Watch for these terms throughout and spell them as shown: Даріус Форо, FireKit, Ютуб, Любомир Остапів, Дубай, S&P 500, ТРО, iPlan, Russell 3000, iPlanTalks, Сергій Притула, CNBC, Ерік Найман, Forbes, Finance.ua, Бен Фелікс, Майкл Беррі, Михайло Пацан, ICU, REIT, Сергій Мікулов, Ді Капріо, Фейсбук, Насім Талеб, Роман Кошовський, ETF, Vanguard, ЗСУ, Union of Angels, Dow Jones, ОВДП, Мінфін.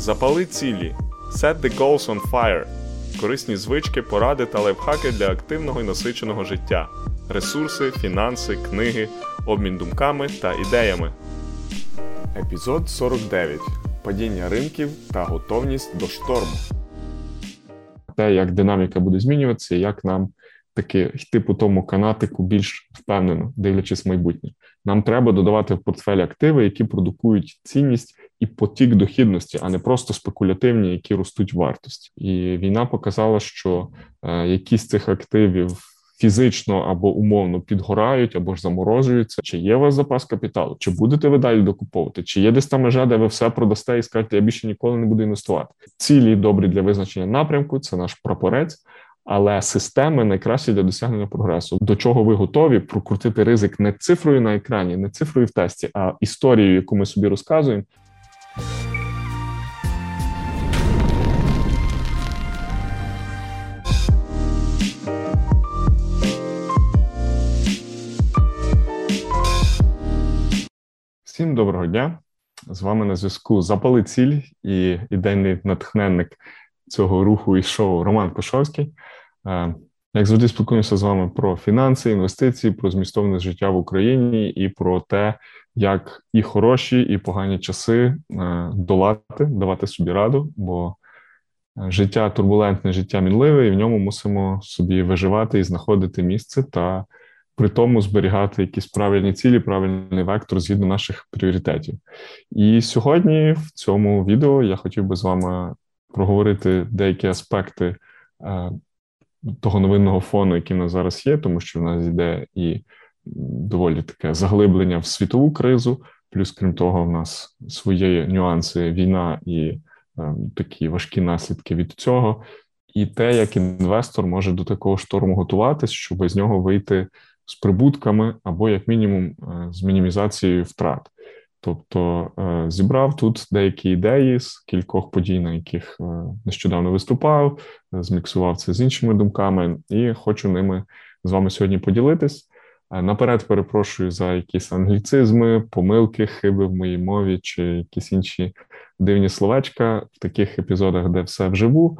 Запали цілі. Set the goals on fire. Корисні звички, поради та лайфхаки для активного і насиченого життя. Ресурси, фінанси, книги, обмін думками та ідеями. Епізод 49. Падіння ринків та готовність до шторму. Те, як динаміка буде змінюватися, як нам таки йти по тому канатику більш впевнено, дивлячись в майбутнє. Нам треба додавати в портфель активи, які продукують цінність і потік дохідності, а не просто спекулятивні, які ростуть в вартості. І війна показала, що якісь з цих активів фізично або умовно підгорають, або ж заморожуються. Чи є у вас запас капіталу? Чи будете ви далі докуповувати? Чи є десь та межа, де ви все продасте і скажете, я більше ніколи не буду інвестувати? Цілі добрі для визначення напрямку, це наш прапорець, але системи найкращі для досягнення прогресу. До чого ви готові прокрутити ризик не цифрою на екрані, не цифрою в тесті, а історією, яку ми собі розказуємо. Всім доброго дня! З вами на зв'язку «Запали ціль» і ідейний натхненник цього руху і шоу Роман Кошовський. Як завжди, спілкуємося з вами про фінанси, інвестиції, про змістовне життя в Україні і про те, як і хороші, і погані часи долати, давати собі раду, бо життя турбулентне, життя мінливе, і в ньому мусимо собі виживати і знаходити місце та при тому зберігати якісь правильні цілі, правильний вектор згідно наших пріоритетів. І сьогодні в цьому відео я хотів би з вами проговорити деякі аспекти того новинного фону, який в нас зараз є, тому що в нас йде і доволі таке заглиблення в світову кризу, плюс, крім того, в нас свої нюанси, війна і такі важкі наслідки від цього, і те, як інвестор може до такого шторму готуватись, щоб з нього вийти з прибутками або, як мінімум, з мінімізацією втрат. Тобто зібрав тут деякі ідеї з кількох подій, на яких нещодавно виступав, зміксував це з іншими думками і хочу ними з вами сьогодні поділитись. Наперед перепрошую за якісь англіцизми, помилки, хиби в моїй мові чи якісь інші дивні словечка. В таких епізодах, де все вживу,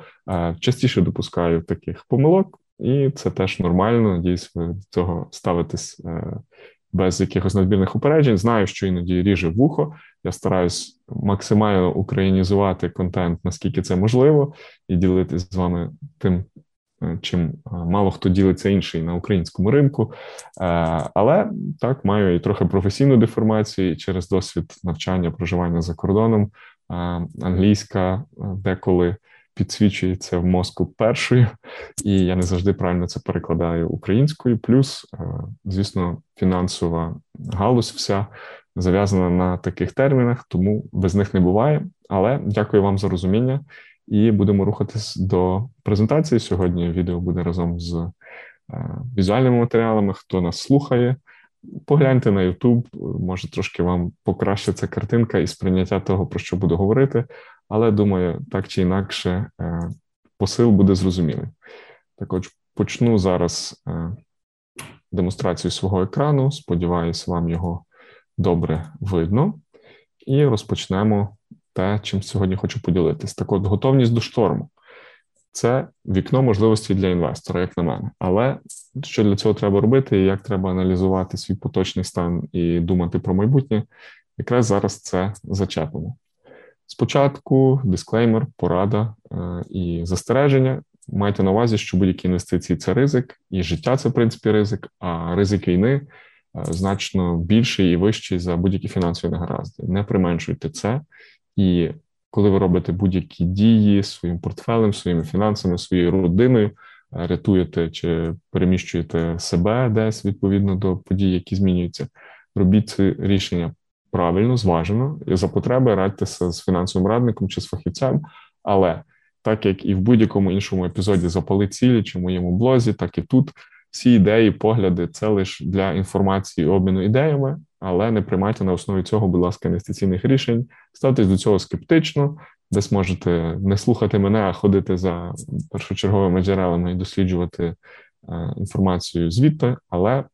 частіше допускаю таких помилок. І це теж нормально, надіюсь, ви до цього ставитесь без якихось надмірних упереджень. Знаю, що іноді ріже вухо. Я стараюсь максимально українізувати контент, наскільки це можливо, і ділитись з вами тим, чим мало хто ділиться інший на українському ринку. Але так, маю і трохи професійну деформацію, і через досвід навчання, проживання за кордоном. Англійська деколи підсвічується в мозку першою, і я не завжди правильно це перекладаю українською. Плюс, звісно, фінансова галузь вся зав'язана на таких термінах, тому без них не буває. Але дякую вам за розуміння, і будемо рухатись до презентації. Сьогодні відео буде разом з візуальними матеріалами. Хто нас слухає, погляньте на YouTube, може трошки вам покращиться картинка і сприйняття того, про що буду говорити. Але, думаю, так чи інакше посил буде зрозумілий. Так от, почну зараз демонстрацію свого екрану. Сподіваюсь, вам його добре видно. І розпочнемо те, чим сьогодні хочу поділитись. Так от, готовність до шторму. Це вікно можливостей для інвестора, як на мене. Але що для цього треба робити і як треба аналізувати свій поточний стан і думати про майбутнє, якраз зараз це зачепимо. Спочатку дисклеймер, порада і застереження. Майте на увазі, що будь-які інвестиції – це ризик, і життя – це, в принципі, ризик, а ризик війни значно більший і вищий за будь-які фінансові негаразди. Не применшуйте це, і коли ви робите будь-які дії своїм портфелем, своїми фінансами, своєю родиною, рятуєте чи переміщуєте себе десь відповідно до подій, які змінюються, робіть це рішення правильно, зважено, і за потреби радьтеся з фінансовим радником чи з фахівцем, але так як і в будь-якому іншому епізоді «Запали цілі» чи в моєму блозі, так і тут всі ідеї, погляди – це лише для інформації обміну ідеями, але не приймайте на основі цього, будь ласка, інвестиційних рішень, ставтесь до цього скептично, десь можете не слухати мене, а ходити за першочерговими джерелами і досліджувати інформацію звідти, але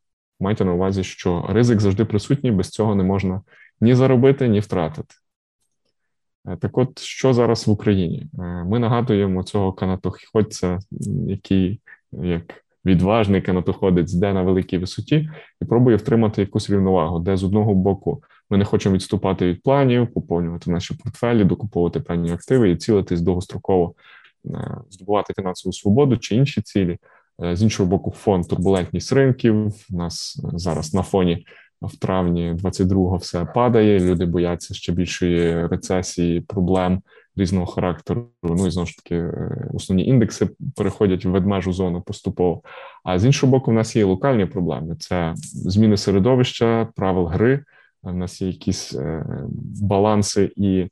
майте на увазі, що ризик завжди присутній, без цього не можна ні заробити, ні втратити. Так от, що зараз в Україні? Ми нагадуємо цього канатоходця, який, як відважний канатоходець, йде на великій висоті і пробує втримати якусь рівновагу, де з одного боку ми не хочемо відступати від планів, поповнювати наші портфелі, докуповувати певні активи і цілитись довгостроково, здобувати фінансову свободу чи інші цілі. З іншого боку, фон турбулентність ринків. У нас зараз на фоні в травні 22-го все падає, люди бояться ще більшої рецесії, проблем різного характеру. Ну і знову ж таки, основні індекси переходять в ведмежу зону поступово. А з іншого боку, в нас є локальні проблеми. Це зміни середовища, правил гри, в нас є якісь баланси і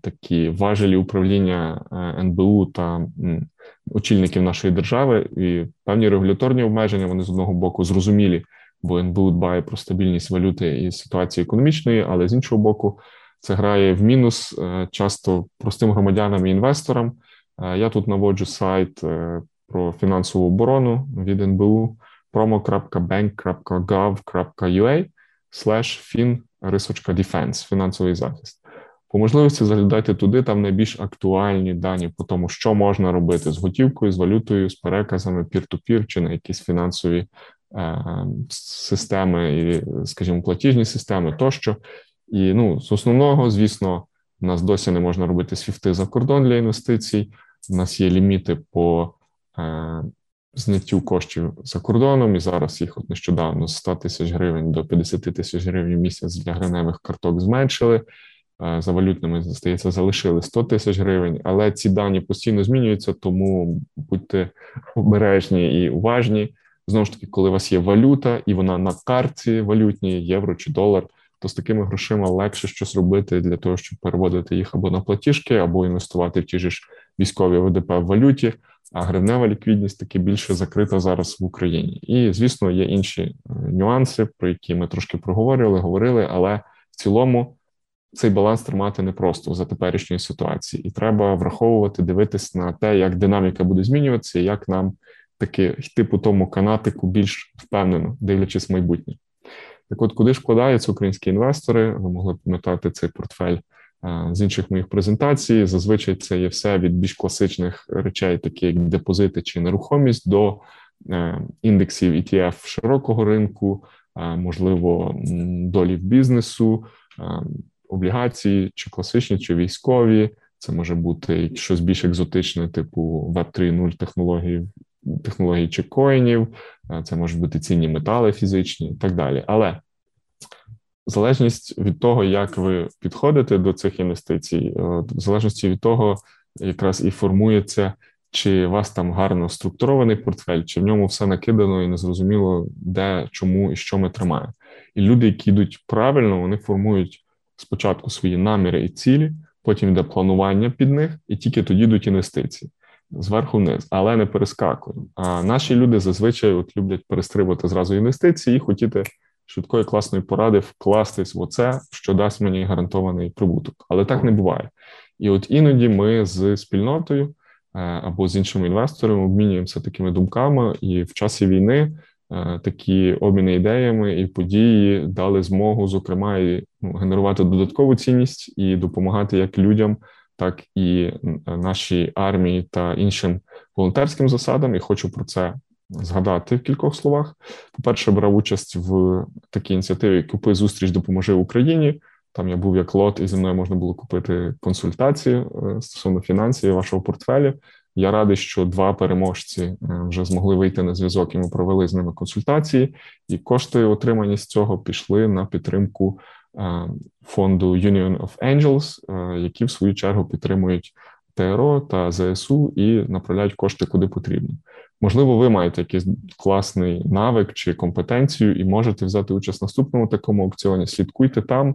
такі важелі управління НБУ та очільників нашої держави, і певні регуляторні обмеження, вони з одного боку зрозумілі, бо НБУ дбає про стабільність валюти і ситуації економічної, але з іншого боку це грає в мінус часто простим громадянам і інвесторам. Я тут наводжу сайт про фінансову оборону від НБУ promo.bank.gov.ua/fin-defense, фінансовий захист. По можливості заглядайте туди, там найбільш актуальні дані по тому, що можна робити з готівкою, з валютою, з переказами, peer-to-peer чи на якісь фінансові системи, і, скажімо, платіжні системи тощо. І, ну, з основного, звісно, в нас досі не можна робити свіфти за кордон для інвестицій, в нас є ліміти по зняттю коштів за кордоном, і зараз їх от нещодавно з 100 тисяч гривень до 50 тисяч гривень в місяць для гривневих карток зменшили, за валютними, здається, залишили 100 тисяч гривень, але ці дані постійно змінюються, тому будьте обережні і уважні. Знову ж таки, коли у вас є валюта, і вона на картці валютній, євро чи долар, то з такими грошима легше щось робити для того, щоб переводити їх або на платіжки, або інвестувати в ті ж військові ОВДП в валюті, а гривнева ліквідність таки більше закрита зараз в Україні. І, звісно, є інші нюанси, про які ми трошки говорили, але в цілому цей баланс тримати непросто за теперішньої ситуації. І треба враховувати, дивитись на те, як динаміка буде змінюватися, і як нам таки йти по тому канатику більш впевнено, дивлячись в майбутнє. Так от, куди ж вкладаються українські інвестори? Ви могли пам'ятати цей портфель з інших моїх презентацій. Зазвичай це є все від більш класичних речей, такі як депозити чи нерухомість, до індексів ETF широкого ринку, можливо, долів бізнесу, облігації, чи класичні, чи військові. Це може бути щось більш екзотичне, типу Web 3.0 технологій чи коїнів, це можуть бути цінні метали фізичні і так далі. Але залежність від того, як ви підходите до цих інвестицій, в залежності від того якраз і формується, чи у вас там гарно структурований портфель, чи в ньому все накидано і незрозуміло, де, чому і що ми тримаємо. І люди, які йдуть правильно, вони формують спочатку свої наміри і цілі, потім йде планування під них, і тільки тоді йдуть інвестиції. Зверху вниз, але не перескакуємо. А наші люди зазвичай от люблять перестрибувати зразу інвестиції і хотіти швидкої класної поради вкластись в оце, що дасть мені гарантований прибуток. Але так не буває. І от іноді ми з спільнотою або з іншими інвесторами обмінюємося такими думками, і в часі війни такі обміни ідеями і події дали змогу, зокрема, і, генерувати додаткову цінність і допомагати як людям, так і нашій армії та іншим волонтерським засадам, і хочу про це згадати в кількох словах. По-перше, брав участь в такій ініціативі «Купи зустріч, допоможи Україні». Там я був як лот, і зі мною можна було купити консультації стосовно фінансів і вашого портфеля. Я радий, що 2 переможці вже змогли вийти на зв'язок, і ми провели з ними консультації. І кошти, отримані з цього, пішли на підтримку фонду Union of Angels, які, в свою чергу, підтримують ТРО та ЗСУ і направляють кошти куди потрібно. Можливо, ви маєте якийсь класний навик чи компетенцію і можете взяти участь в наступному такому аукціоні. Слідкуйте там,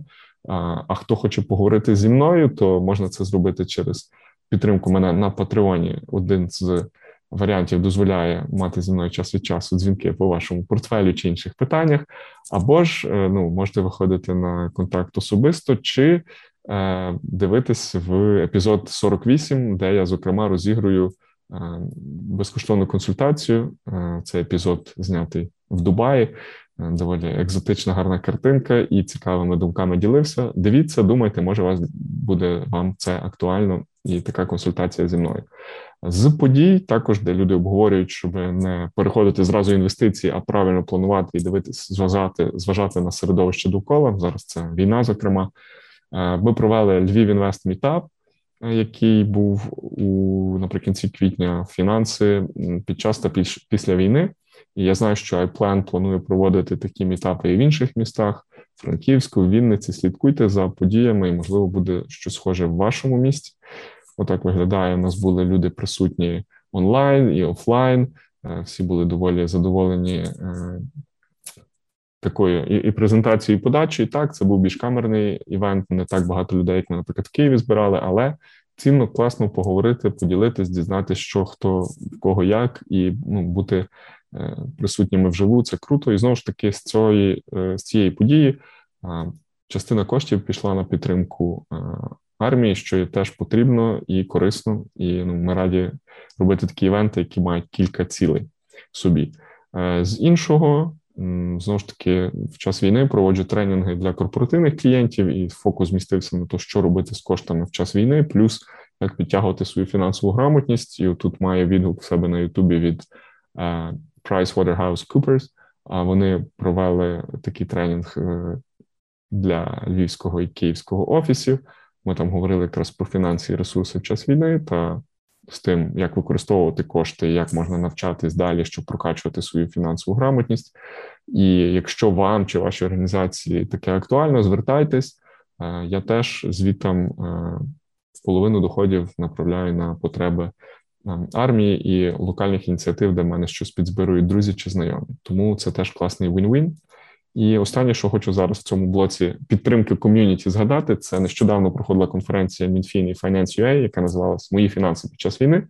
а хто хоче поговорити зі мною, то можна це зробити через підтримку мене на Патреоні. Один з варіантів дозволяє мати зі мною час від часу дзвінки по вашому портфелю чи інших питаннях, або ж можете виходити на контакт особисто, чи дивитись в епізод 48, де я, зокрема, розігрую безкоштовну консультацію. Це епізод знятий в Дубаї, доволі екзотична, гарна картинка і цікавими думками ділився. Дивіться, думайте, може вам це актуально і така консультація зі мною. З подій також, де люди обговорюють, щоб не переходити зразу інвестиції, а правильно планувати і дивитися, зважати на середовище довкола, зараз це війна, зокрема, ми провели Львів Інвест Мітап, який був наприкінці квітня, фінанси під час та після війни. І я знаю, що iPlan планує проводити такі мітапи і в інших містах, Франківську, Вінниці. Слідкуйте за подіями, і, можливо, буде щось схоже в вашому місті. Отак виглядає. У нас були люди присутні онлайн і офлайн. Всі були доволі задоволені такою і презентацією, і подачею. Так, це був більш камерний івент, не так багато людей, як ми, наприклад, в Києві збирали, але цінно, класно поговорити, поділитись, дізнатися, що, хто, в кого, як, і бути присутніми вживу, це круто. І знову ж таки, з цієї події частина коштів пішла на підтримку армії, що теж потрібно і корисно, і ми раді робити такі івенти, які мають кілька цілей в собі. З іншого, знову ж таки, в час війни проводжу тренінги для корпоративних клієнтів, і фокус змістився на те, що робити з коштами в час війни, плюс як підтягувати свою фінансову грамотність, і тут має відгук в себе на Ютубі від PricewaterhouseCoopers, а вони провели такий тренінг для львівського і київського офісів. Ми там говорили якраз про фінанси і ресурси в час війни та з тим, як використовувати кошти, як можна навчатись далі, щоб прокачувати свою фінансову грамотність. І якщо вам чи вашій організації таке актуально, звертайтесь. Я теж звітам половину доходів направляю на потреби армії і локальних ініціатив, де в мене щось підзбирують друзі чи знайомі. Тому це теж класний win-win. І останнє, що хочу зараз в цьому блоці підтримки ком'юніті згадати, це нещодавно проходила конференція Мінфін і Finance.ua, яка називалась «Мої фінанси під час війни». У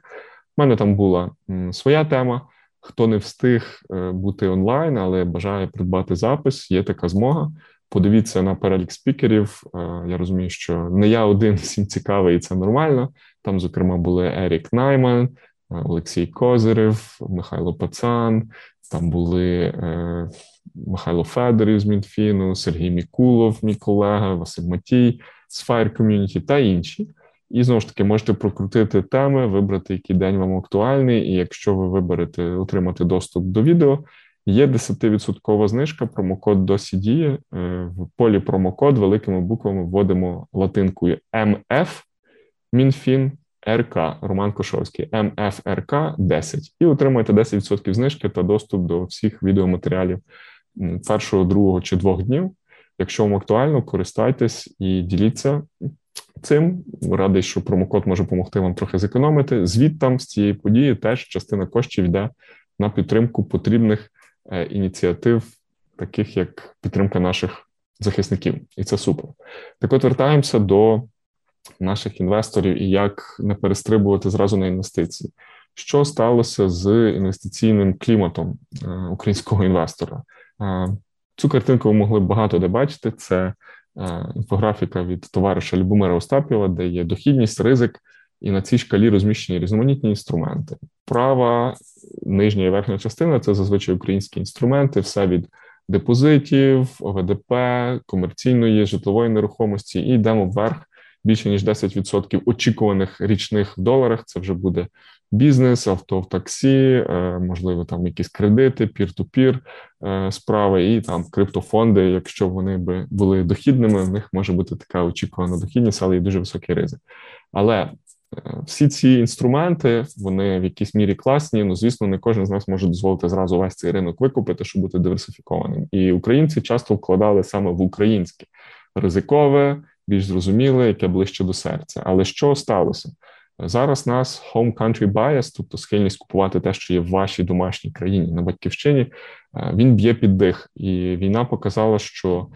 мене там була своя тема. Хто не встиг бути онлайн, але бажає придбати запис, є така змога. Подивіться на перелік спікерів. Я розумію, що не я один всім цікавий, і це нормально. Там, зокрема, були Ерік Найман, Олексій Козирев, Михайло Пацан, там були Михайло Федорів з Мінфіну, Сергій Мікулов, мій колега, Василь Матій з Fire Community та інші. І, знову ж таки, можете прокрутити теми, вибрати, який день вам актуальний, і якщо ви виберете отримати доступ до відео, є 10% знижка, промокод досі діє. В полі промокод великими буквами вводимо латинкою «МФ», «Мінфін», «РК», Роман Кошовський, «МФРК» 10. І отримаєте 10% знижки та доступ до всіх відеоматеріалів першого, другого чи двох днів. Якщо вам актуально, користайтесь і діліться цим. Радий, що промокод може допомогти вам трохи зекономити. Звіт там з цієї події теж частина коштів йде на підтримку потрібних ініціатив, таких як підтримка наших захисників. І це супер. Так от, вертаємося до наших інвесторів і як не перестрибувати зразу на інвестиції. Що сталося з інвестиційним кліматом українського інвестора? Цю картинку ви могли багато де бачити. Це інфографіка від товариша Любомира Остапіва, де є дохідність, ризик, і на цій шкалі розміщені різноманітні інструменти. Права, нижня і верхня частина – це зазвичай українські інструменти, все від депозитів, ОВДП, комерційної, житлової нерухомості, і йдемо вверх. Більше ніж 10% очікуваних річних в доларах. Це вже буде бізнес, авто в таксі, можливо, там якісь кредити, пір-ту-пір справи і там криптофонди. Якщо вони би були дохідними, в них може бути така очікувана дохідність, але є дуже високий ризик. Але всі ці інструменти, вони в якійсь мірі класні, але, звісно, не кожен з нас може дозволити зразу весь цей ринок викупити, щоб бути диверсифікованим. І українці часто вкладали саме в українське ризикове, більш зрозуміле, яке ближче до серця. Але що сталося? Зараз нас home country bias, тобто схильність купувати те, що є в вашій домашній країні, на батьківщині, він б'є під дих. І війна показала, що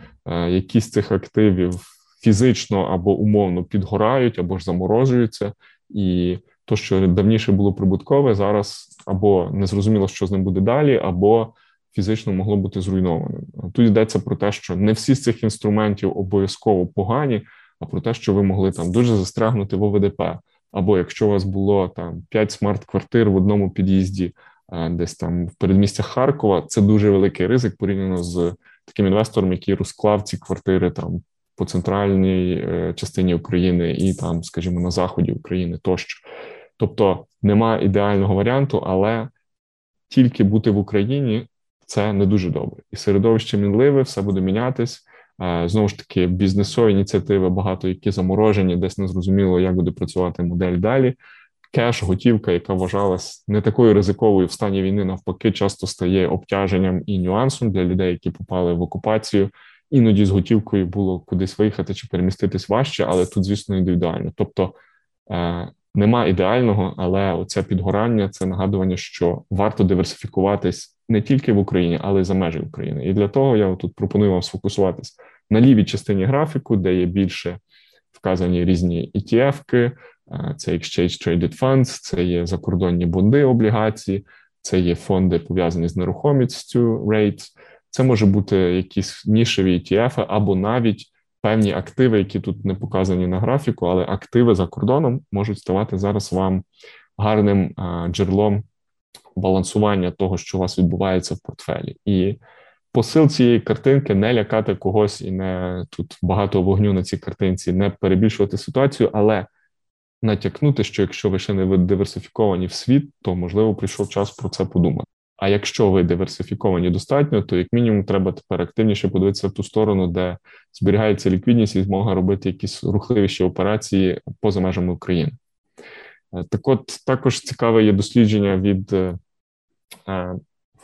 якісь з цих активів фізично або умовно підгорають, або ж заморожуються. І то, що давніше було прибуткове, зараз або незрозуміло, що з ним буде далі, або фізично могло бути зруйнованим. Тут йдеться про те, що не всі з цих інструментів обов'язково погані, а про те, що ви могли там дуже застрягнути в ОВДП, або якщо у вас було там 5 смарт-квартир в одному під'їзді, десь там в передмістях Харкова, це дуже великий ризик порівняно з таким інвестором, який розклав ці квартири там по центральній частині України і там, скажімо, на заході України тощо. Тобто нема ідеального варіанту, але тільки бути в Україні – це не дуже добре. І середовище мінливе, все буде мінятись. Знову ж таки, бізнесові ініціативи багато, які заморожені, десь не зрозуміло, як буде працювати модель далі. Кеш, готівка, яка вважалась не такою ризиковою в стані війни, навпаки, часто стає обтяженням і нюансом для людей, які попали в окупацію. Іноді з готівкою було кудись виїхати чи переміститись важче, але тут, звісно, індивідуально. Тобто нема ідеального, але оце підгорання – це нагадування, що варто диверсифікуватись не тільки в Україні, але й за межі України. І для того я тут пропоную вам сфокусуватись на лівій частині графіку, де є більше вказані різні ETF-ки, це Exchange Traded Funds, це є закордонні бонди, облігації, це є фонди, пов'язані з нерухомістю, REIT, це може бути якісь нішеві ETF-и або навіть певні активи, які тут не показані на графіку, але активи за кордоном можуть ставати зараз вам гарним джерелом балансування того, що у вас відбувається в портфелі. І посил цієї картинки – не лякати когось і не тут багато вогню на цій картинці, не перебільшувати ситуацію, але натякнути, що якщо ви ще не диверсифіковані в світ, то, можливо, прийшов час про це подумати. А якщо ви диверсифіковані достатньо, то як мінімум треба тепер активніше подивитися в ту сторону, де зберігається ліквідність і змога робити якісь рухливіші операції поза межами України. Так от, також цікаве є дослідження від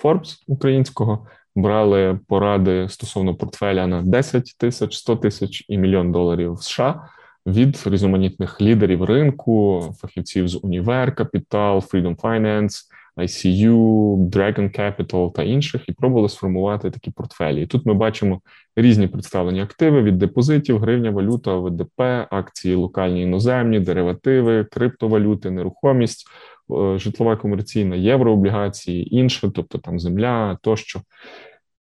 Forbes українського. Брали поради стосовно портфеля на 10 тисяч, 100 тисяч і $1 мільйон США від різноманітних лідерів ринку, фахівців з Univer Capital, Freedom Finance, ICU, Dragon Capital та інших, і пробували сформувати такі портфелі. І тут ми бачимо різні представлені активи від депозитів, гривня, валюта, ОВДП, акції локальні іноземні, деривативи, криптовалюти, нерухомість, житлова комерційна, єврооблігації, інше, тобто там земля тощо.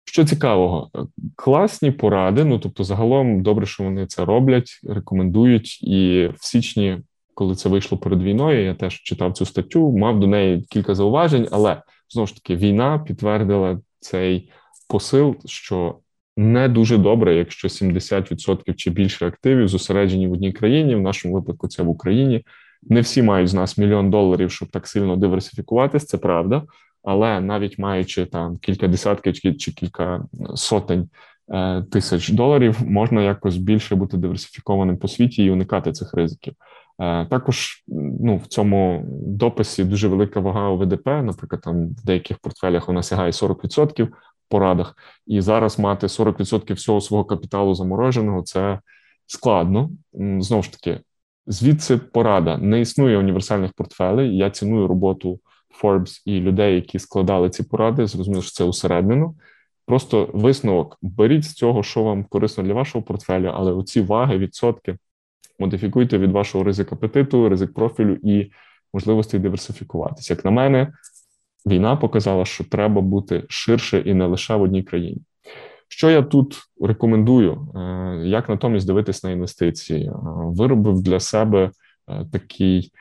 Що цікавого? Класні поради, тобто загалом добре, що вони це роблять, рекомендують, і в січні, коли це вийшло перед війною, я теж читав цю статтю, мав до неї кілька зауважень, але, знову ж таки, війна підтвердила цей посил, що не дуже добре, якщо 70% чи більше активів зосереджені в одній країні, в нашому випадку це в Україні. Не всі мають з нас $1 мільйон, щоб так сильно диверсифікуватись, це правда, але навіть маючи там кілька десятків чи кілька сотень тисяч доларів, можна якось більше бути диверсифікованим по світі і уникати цих ризиків. Також в цьому дописі дуже велика вага ОВДП, наприклад, там в деяких портфелях вона сягає 40% в порадах, і зараз мати 40% всього свого капіталу замороженого – це складно. Знову ж таки, звідси порада. Не існує універсальних портфелей, я ціную роботу Forbes і людей, які складали ці поради, зрозуміло, що це усереднено. Просто висновок. Беріть з цього, що вам корисно для вашого портфеля, але оці ваги, відсотки модифікуйте від вашого ризик апетиту, ризик профілю і можливості диверсифікуватися. Як на мене, війна показала, що треба бути ширше і не лише в одній країні. Що я тут рекомендую? Як натомість дивитись на інвестиції? Виробив для себе такий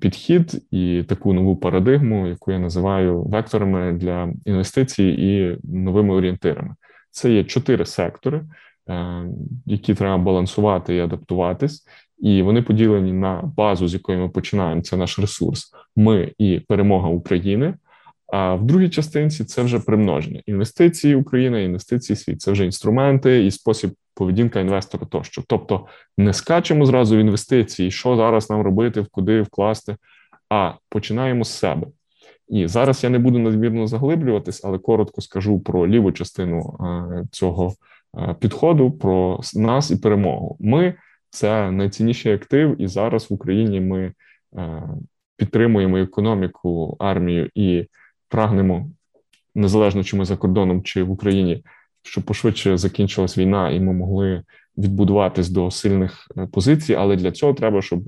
підхід і таку нову парадигму, яку я називаю векторами для інвестицій і новими орієнтирами. Це є 4 сектори, які треба балансувати і адаптуватись, і вони поділені на базу, з якої ми починаємо, це наш ресурс, ми і перемога України, а в другій частинці це вже примноження. Інвестиції України, інвестиції світ, це вже інструменти і спосіб поведінка інвестора тощо. Тобто не скачемо зразу в інвестиції, що зараз нам робити, куди вкласти, а починаємо з себе. І зараз я не буду надмірно заглиблюватись, але коротко скажу про ліву частину цього підходу, про нас і перемогу. Ми – це найцінніший актив, і зараз в Україні ми підтримуємо економіку, армію і прагнемо, незалежно чи ми за кордоном, чи в Україні, щоб пошвидше закінчилась війна і ми могли відбудуватись до сильних позицій, але для цього треба, щоб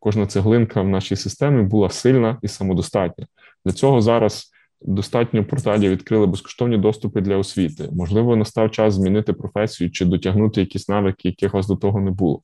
кожна цеглинка в нашій системі була сильна і самодостатня. Для цього зараз достатньо порталів відкрили безкоштовні доступи для освіти. Можливо, настав час змінити професію чи дотягнути якісь навики, яких у вас до того не було.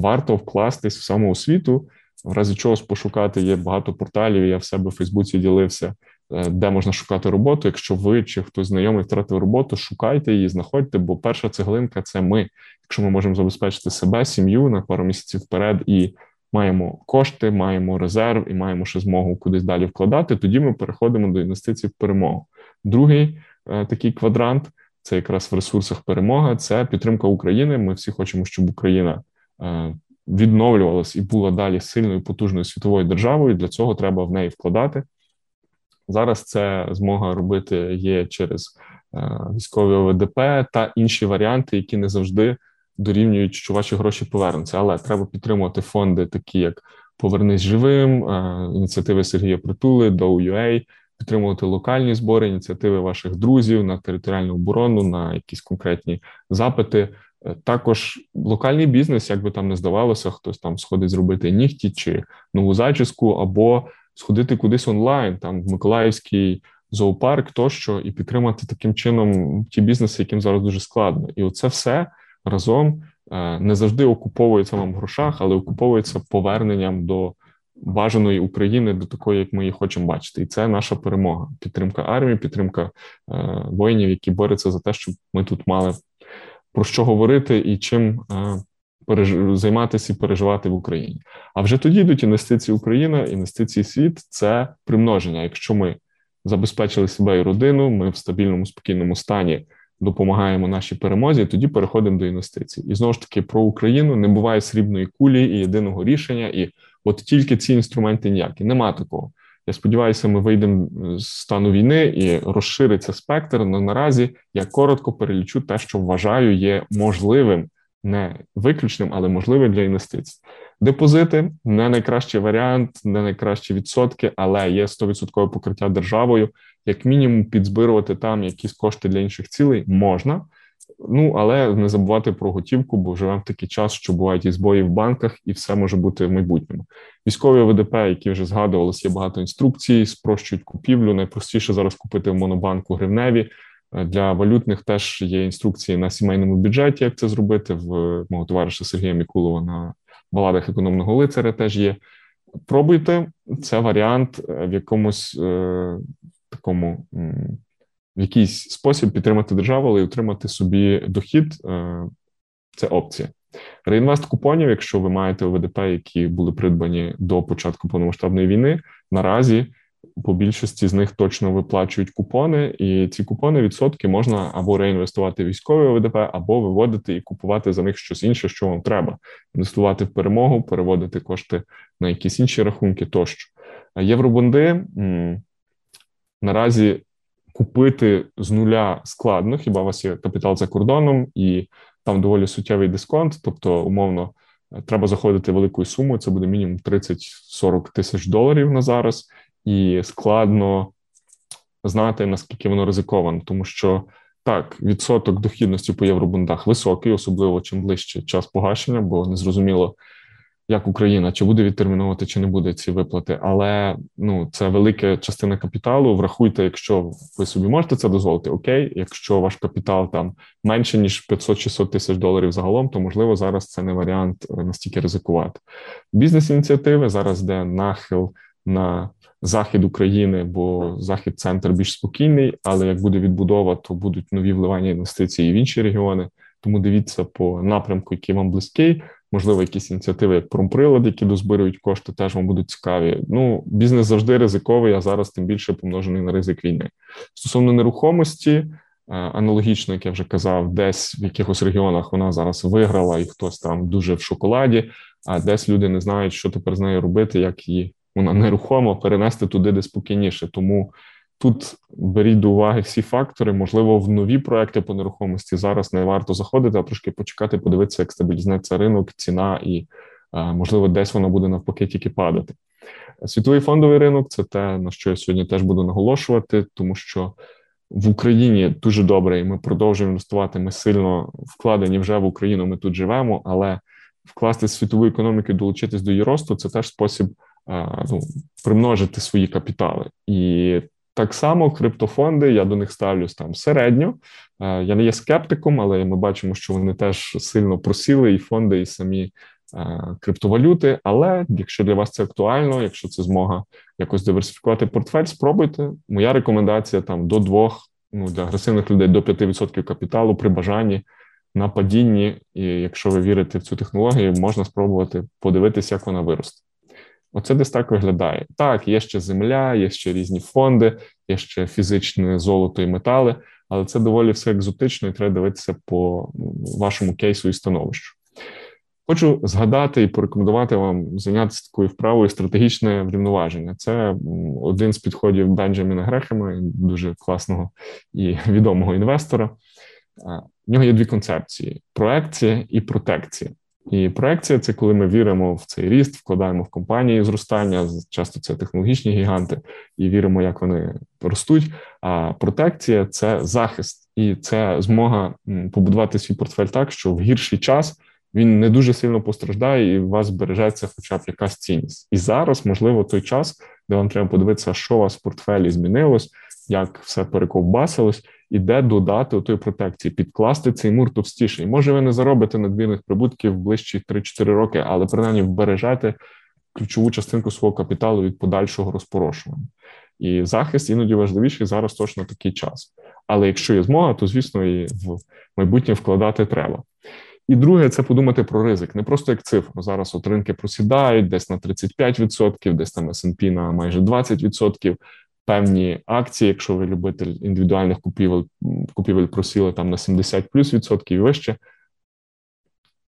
Варто вкластись в самоосвіту, в разі чогось пошукати, є багато порталів, я в себе в Фейсбуці ділився де можна шукати роботу. Якщо ви чи хтось знайомий втратив роботу, шукайте її, знаходьте, бо перша цеглинка – це ми. Якщо ми можемо забезпечити себе, сім'ю на пару місяців вперед і маємо кошти, маємо резерв і маємо ще змогу кудись далі вкладати, тоді ми переходимо до інвестицій в перемогу. Другий такий квадрант – це якраз в ресурсах перемога, це підтримка України. Ми всі хочемо, щоб Україна відновлювалась і була далі сильною, потужною світовою державою, для цього треба в неї вкладати. Зараз це змога робити є через військові ОВДП та інші варіанти, які не завжди дорівнюють, що ваші гроші повернуться. Але треба підтримувати фонди такі, як «Повернись живим», ініціативи Сергія Притули, «Dow.ua», підтримувати локальні збори, ініціативи ваших друзів на територіальну оборону, на якісь конкретні запити. Також локальний бізнес, як би там не здавалося, хтось там сходить зробити нігті чи нову зачіску, або сходити кудись онлайн, там в Миколаївський зоопарк тощо, і підтримати таким чином ті бізнеси, яким зараз дуже складно. І оце все разом не завжди окуповується вам в грошах, але окуповується поверненням до бажаної України, до такої, як ми її хочемо бачити. І це наша перемога. Підтримка армії, підтримка воїнів, які борються за те, щоб ми тут мали про що говорити і чим займатися і переживати в Україні. А вже тоді йдуть інвестиції в Україну, інвестиції в світ – це примноження. Якщо ми забезпечили себе і родину, ми в стабільному, спокійному стані допомагаємо нашій перемозі, тоді переходимо до інвестицій. І знову ж таки, про Україну не буває срібної кулі і єдиного рішення, і от тільки ці інструменти ніякі. Нема такого. Я сподіваюся, ми вийдемо з стану війни і розшириться спектр, але наразі я коротко перелічу те, що вважаю є можливим, не виключним, але можливим для інвестицій. Депозити – не найкращий варіант, не найкращі відсотки, але є 100% покриття державою. Як мінімум підзбирувати там якісь кошти для інших цілей можна, але не забувати про готівку, бо живемо в такий час, що бувають і збої в банках, і все може бути в майбутньому. Військові ОВДП, які вже згадувались, є багато інструкцій, спрощують купівлю. Найпростіше зараз купити в Монобанку гривневі. Для валютних теж є інструкції на сімейному бюджеті, як це зробити. В мого товариша Сергія Мікулова на баладах економного лицаря теж є. Пробуйте. Це варіант в якомусь в якийсь спосіб підтримати державу, але й отримати собі дохід – це опція. Реінвест купонів, якщо ви маєте ОВДП, які були придбані до початку повномасштабної війни, наразі по більшості з них точно виплачують купони, і ці купони, відсотки, можна або реінвестувати в військові ОВДП, або виводити і купувати за них щось інше, що вам треба. Інвестувати в перемогу, переводити кошти на якісь інші рахунки тощо. Євробонди наразі купити з нуля складно, хіба у вас є капітал за кордоном, і там доволі суттєвий дисконт, тобто, умовно, треба заходити великою сумою, це буде мінімум 30-40 тисяч доларів на зараз, і складно знати, наскільки воно ризиковано, тому що, так, відсоток дохідності по євробондах високий, особливо чим ближче час погашення, бо незрозуміло, як Україна, чи буде відтерміновувати, чи не буде ці виплати, але це велика частина капіталу, врахуйте, якщо ви собі можете це дозволити, окей, якщо ваш капітал там менше, ніж 500-600 тисяч доларів загалом, то, можливо, зараз це не варіант настільки ризикувати. Бізнес-ініціативи, зараз йде нахил на захід України, бо захід-центр більш спокійний, але як буде відбудова, то будуть нові вливання інвестицій в інші регіони, тому дивіться по напрямку, який вам близький. Можливо, якісь ініціативи, як промприлад, які дозбирують кошти, теж вам будуть цікаві. Бізнес завжди ризиковий, а зараз тим більше помножений на ризик війни. Стосовно нерухомості, аналогічно, як я вже казав, десь в якихось регіонах вона зараз виграла, і хтось там дуже в шоколаді, а десь люди не знають, що тепер з нею робити, як її вона нерухомо перенести туди, де спокійніше. Тому тут беріть до уваги всі фактори. Можливо, в нові проекти по нерухомості зараз не варто заходити, а трошки почекати, подивитися, як стабілізується ринок, ціна і, можливо, десь вона буде навпаки тільки падати. Світовий фондовий ринок – це те, на що я сьогодні теж буду наголошувати, тому що в Україні дуже добре, і ми продовжуємо інвестувати, ми сильно вкладені вже в Україну, ми тут живемо, але вкласти в світову економіку і долучитись до її росту – це теж спосіб примножити свої капітали. І так само криптофонди, я до них ставлюсь там середньо. Я не є скептиком, але ми бачимо, що вони теж сильно просіли, і фонди, і самі криптовалюти, але якщо для вас це актуально, якщо це змога якось диверсифікувати портфель, спробуйте. Моя рекомендація там до 2, для агресивних людей до 5% капіталу при бажанні на падінні, і якщо ви вірите в цю технологію, можна спробувати подивитися, як вона виросте. Оце десь так виглядає. Так, є ще земля, є ще різні фонди, є ще фізичне золото і метали, але це доволі все екзотично і треба дивитися по вашому кейсу і становищу. Хочу згадати і порекомендувати вам зайнятися такою вправою стратегічне врівноваження. Це один з підходів Бенджаміна Грехема, дуже класного і відомого інвестора. В нього є дві концепції – проекція і протекція. І проекція – це коли ми віримо в цей ріст, вкладаємо в компанії зростання, часто це технологічні гіганти, і віримо, як вони ростуть. А протекція – це захист, і це змога побудувати свій портфель так, що в гірший час він не дуже сильно постраждає, і у вас збережеться хоча б якась цінність. І зараз, можливо, той час, де вам треба подивитися, що у вас в портфелі змінилось, як все перековбасилось, і де додати отої протекції, підкласти цей мур товстіше. І може ви не заробите надмірних прибутків в ближчі 3-4 роки, але принаймні вбережете ключову частинку свого капіталу від подальшого розпорошування. І захист іноді важливіший зараз точно такий час. Але якщо є змога, то, звісно, і в майбутнє вкладати треба. І друге – це подумати про ризик. Не просто як цифру. Зараз от ринки просідають десь на 35%, десь там S&P на майже 20%. Певні акції, якщо ви любитель індивідуальних купівель просіли там на 70+% і вище.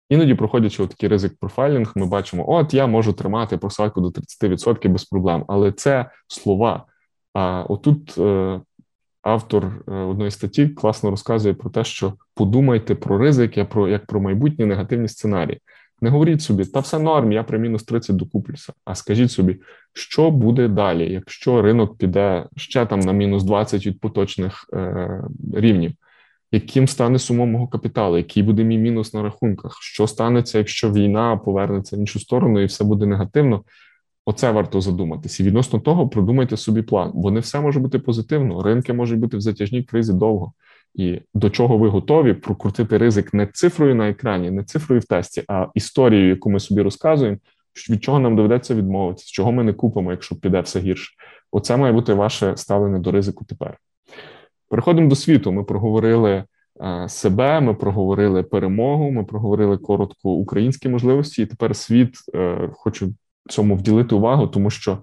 Іноді, проходячи отакий ризик-профайлінг, ми бачимо, от я можу тримати просадку до 30% без проблем. Але це слова. А отут автор одної статті класно розказує про те, що подумайте про ризик, як про майбутні негативні сценарії. Не говоріть собі, та все норм, я при мінус 30 докуплюся. А скажіть собі, що буде далі, якщо ринок піде ще там на мінус 20 від поточних рівнів? Яким стане сума мого капіталу? Який буде мій мінус на рахунках? Що станеться, якщо війна повернеться в іншу сторону і все буде негативно? Оце варто задуматись. І відносно того продумайте собі план, бо не все може бути позитивно. Ринки можуть бути в затяжній кризі довго. І до чого ви готові прокрутити ризик не цифрою на екрані, не цифрою в тесті, а історією, яку ми собі розказуємо, від чого нам доведеться відмовитися, чого ми не купимо, якщо піде все гірше. Оце має бути ваше ставлення до ризику тепер. Переходимо до світу. Ми проговорили себе, ми проговорили перемогу, ми проговорили коротко українські можливості, і тепер світ, хочу цьому вділити увагу, тому що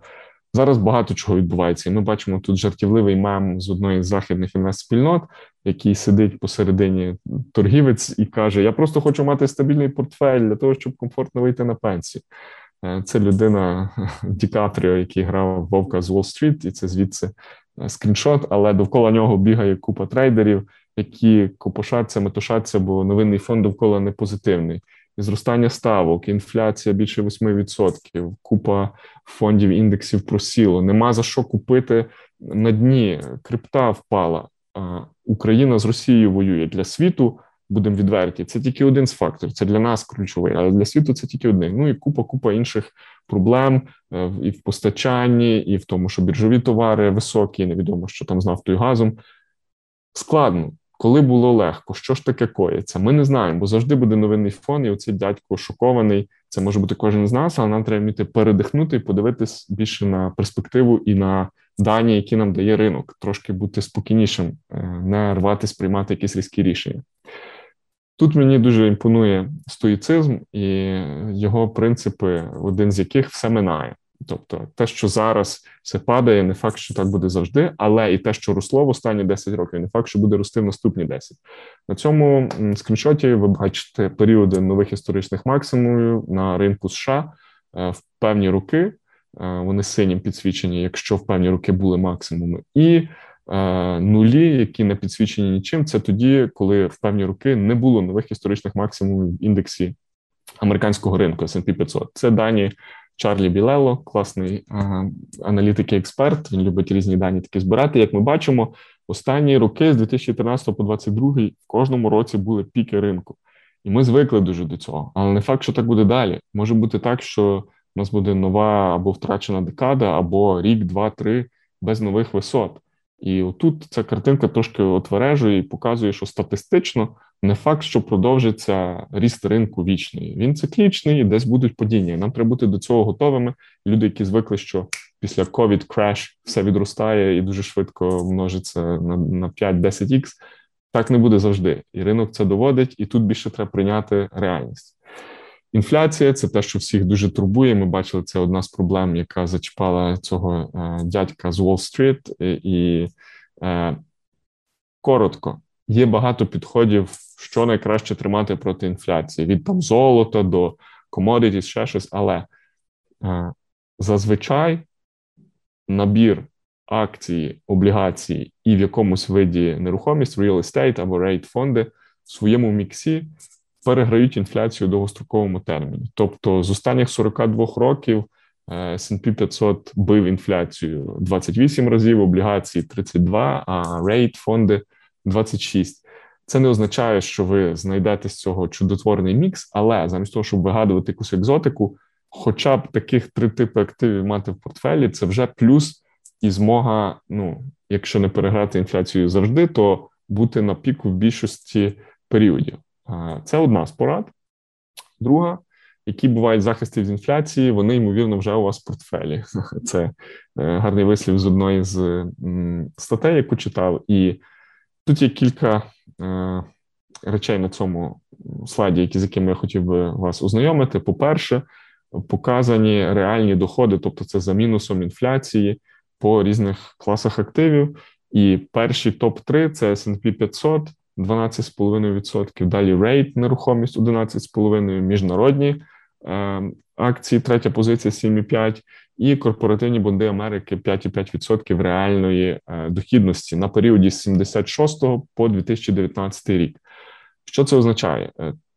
зараз багато чого відбувається, і ми бачимо тут жартівливий мем з одної з західних інвестспільнот, який сидить посередині торгівець і каже, я просто хочу мати стабільний портфель для того, щоб комфортно вийти на пенсію. Це людина Ді Капріо, який грав Вовка з Уолл-стріт, і це звідси скріншот, але довкола нього бігає купа трейдерів, які копошаться, метушаться, бо новинний фон довкола не позитивний. І зростання ставок, інфляція більше 8%, купа фондів, індексів просіло, нема за що купити на дні, крипта впала, Україна з Росією воює. Для світу, будемо відверті, це тільки один з факторів, це для нас ключовий, але для світу це тільки один. Ну і купа інших проблем і в постачанні, і в тому, що біржові товари високі, невідомо, що там з нафтою і газом. Складно. Коли було легко, що ж таке коїться? Ми не знаємо, бо завжди буде новинний фон, і оцей дядько шокований, це може бути кожен з нас, але нам треба вміти передихнути і подивитись більше на перспективу і на дані, які нам дає ринок, трошки бути спокійнішим, не рватись, приймати якісь різкі рішення. Тут мені дуже імпонує стоїцизм і його принципи, один з яких все минає. Тобто те, що зараз все падає, не факт, що так буде завжди, але і те, що росло в останні 10 років, не факт, що буде рости в наступні 10. На цьому скріншоті ви бачите періоди нових історичних максимумів на ринку США в певні роки, вони синім підсвічені, якщо в певні роки були максимуми, і нулі, які не підсвічені нічим, це тоді, коли в певні роки не було нових історичних максимумів в індексі американського ринку S&P 500. Це дані Чарлі Білелло, класний аналітик і експерт, він любить різні дані такі збирати. Як ми бачимо, останні роки з 2013 по 2022 в кожному році були піки ринку. І ми звикли дуже до цього. Але не факт, що так буде далі. Може бути так, що у нас буде нова або втрачена декада, або рік, два, три без нових висот. І отут ця картинка трошки отвережує і показує, що статистично не факт, що продовжиться ріст ринку вічний. Він циклічний, десь будуть падіння. Нам треба бути до цього готовими. Люди, які звикли, що після COVID-crash все відростає і дуже швидко множиться на 5-10x, так не буде завжди. І ринок це доводить, і тут більше треба прийняти реальність. Інфляція – це те, що всіх дуже турбує. Ми бачили, це одна з проблем, яка зачіпала цього дядька з Уолл-стріт. І коротко, є багато підходів, що найкраще тримати проти інфляції. Від там золота до commodities, ще щось. Але зазвичай набір акції, облігації і в якомусь виді нерухомість, real estate або REIT фонди в своєму міксі переграють інфляцію у довгостроковому терміні. Тобто з останніх 42 років S&P 500 бив інфляцію 28 разів, облігації 32, а REIT фонди 26. Це не означає, що ви знайдете з цього чудотворний мікс, але замість того, щоб вигадувати якусь екзотику, хоча б таких три типи активів мати в портфелі, це вже плюс і змога, ну, якщо не переграти інфляцію завжди, то бути на піку в більшості періодів. Це одна з порад. Друга, які бувають захисти від інфляції, вони, ймовірно, вже у вас в портфелі. Це гарний вислів з одної з статей, яку читав. І тут є кілька речей на цьому слайді, які, з якими я хотів би вас ознайомити. По-перше, показані реальні доходи, тобто це за мінусом інфляції по різних класах активів. І перші топ-3 – це S&P 500, 12,5%, далі REIT, нерухомість 11,5%, міжнародні акції, третя позиція 7,5% і корпоративні бонди Америки 5,5% реальної дохідності на періоді з 76 по 2019 рік. Що це означає?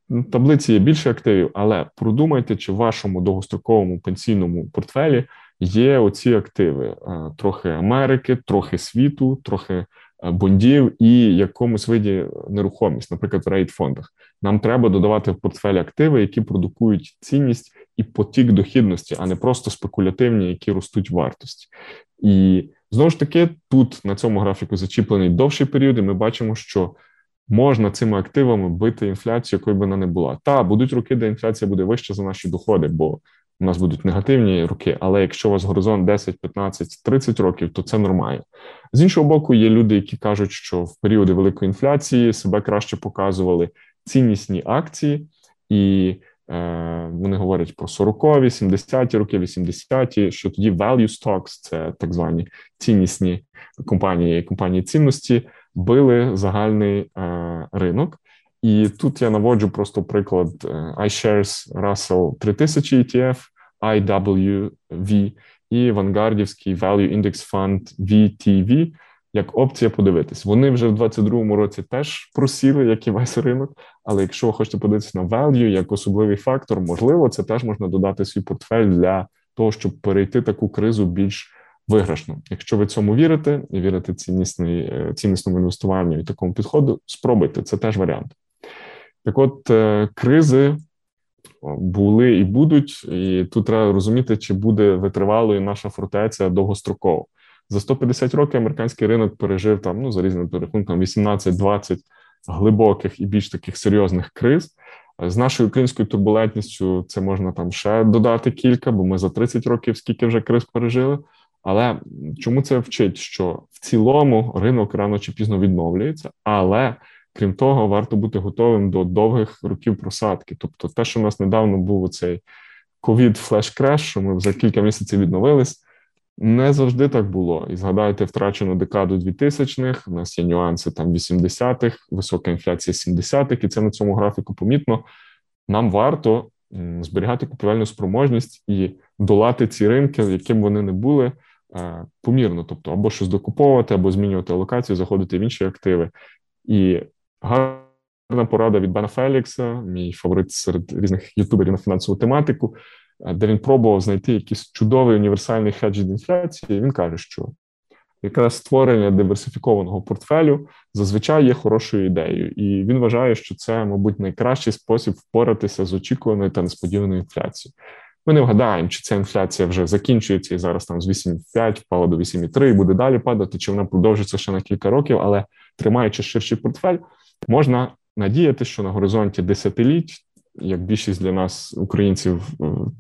В таблиці є більше активів, але продумайте, чи в вашому довгостроковому пенсійному портфелі є оці активи. Трохи Америки, трохи світу, трохи бондів і якомусь виді нерухомість, наприклад, в рейт-фондах. Нам треба додавати в портфель активи, які продукують цінність і потік дохідності, а не просто спекулятивні, які ростуть в вартості. І, знову ж таки, тут на цьому графіку зачіплений довший період, і ми бачимо, що можна цими активами бити інфляцію, якою б вона не була. Та, будуть роки, де інфляція буде вища за наші доходи, бо у нас будуть негативні роки, але якщо у вас горизонт 10, 15, 30 років, то це нормально. З іншого боку, є люди, які кажуть, що в періоди великої інфляції себе краще показували ціннісні акції, і вони говорять про 40-ві, 70-ті роки, 80-ті, що тоді value stocks, це так звані ціннісні компанії, компанії цінності, били загальний ринок. І тут я наводжу просто приклад iShares Russell 3000 ETF, IWV і Вангардівський Value Index Fund VTV як опція подивитись. Вони вже в 2022 році теж просіли, як і весь ринок, але якщо ви хочете подивитися на value як особливий фактор, можливо, це теж можна додати в свій портфель для того, щоб перейти таку кризу більш виграшно. Якщо ви цьому вірите, і вірите ціннісному інвестуванню і такому підходу, спробуйте, це теж варіант. Так от, кризи були і будуть, і тут треба розуміти, чи буде витривалою наша фортеця довгостроково. За 150 років американський ринок пережив там, ну, за різним перерахунком, 18-20 глибоких і більш таких серйозних криз. З нашою українською турбулентністю це можна там ще додати кілька, бо ми за 30 років скільки вже криз пережили. Але чому це вчить? Що в цілому ринок рано чи пізно відновлюється, але, крім того, варто бути готовим до довгих років просадки. Тобто те, що в нас недавно був оцей COVID-флеш-креш, що ми за кілька місяців відновились, не завжди так було. І згадайте втрачену декаду 2000-х, у нас є нюанси там 80-х, висока інфляція 70-х, і це на цьому графіку помітно. Нам варто зберігати купівельну спроможність і долати ці ринки, яким вони не були, помірно, тобто або щось докуповувати, або змінювати локацію, заходити в інші активи. І гарна порада від Бена Фелікса, мій фаворит серед різних ютуберів на фінансову тематику, де він пробував знайти якийсь чудовий універсальний хедж від інфляції, і він каже, що якраз створення диверсифікованого портфелю зазвичай є хорошою ідеєю. І він вважає, що це, мабуть, найкращий спосіб впоратися з очікуваною та несподіваною інфляцією. Ми не вгадаємо, чи ця інфляція вже закінчується і зараз там з 8,5 впала до 8,3 і буде далі падати, чи вона продовжиться ще на кілька років, але тримаючи ширший портфель, можна надіяти, що на горизонті десятиліть, як більшість для нас, українців,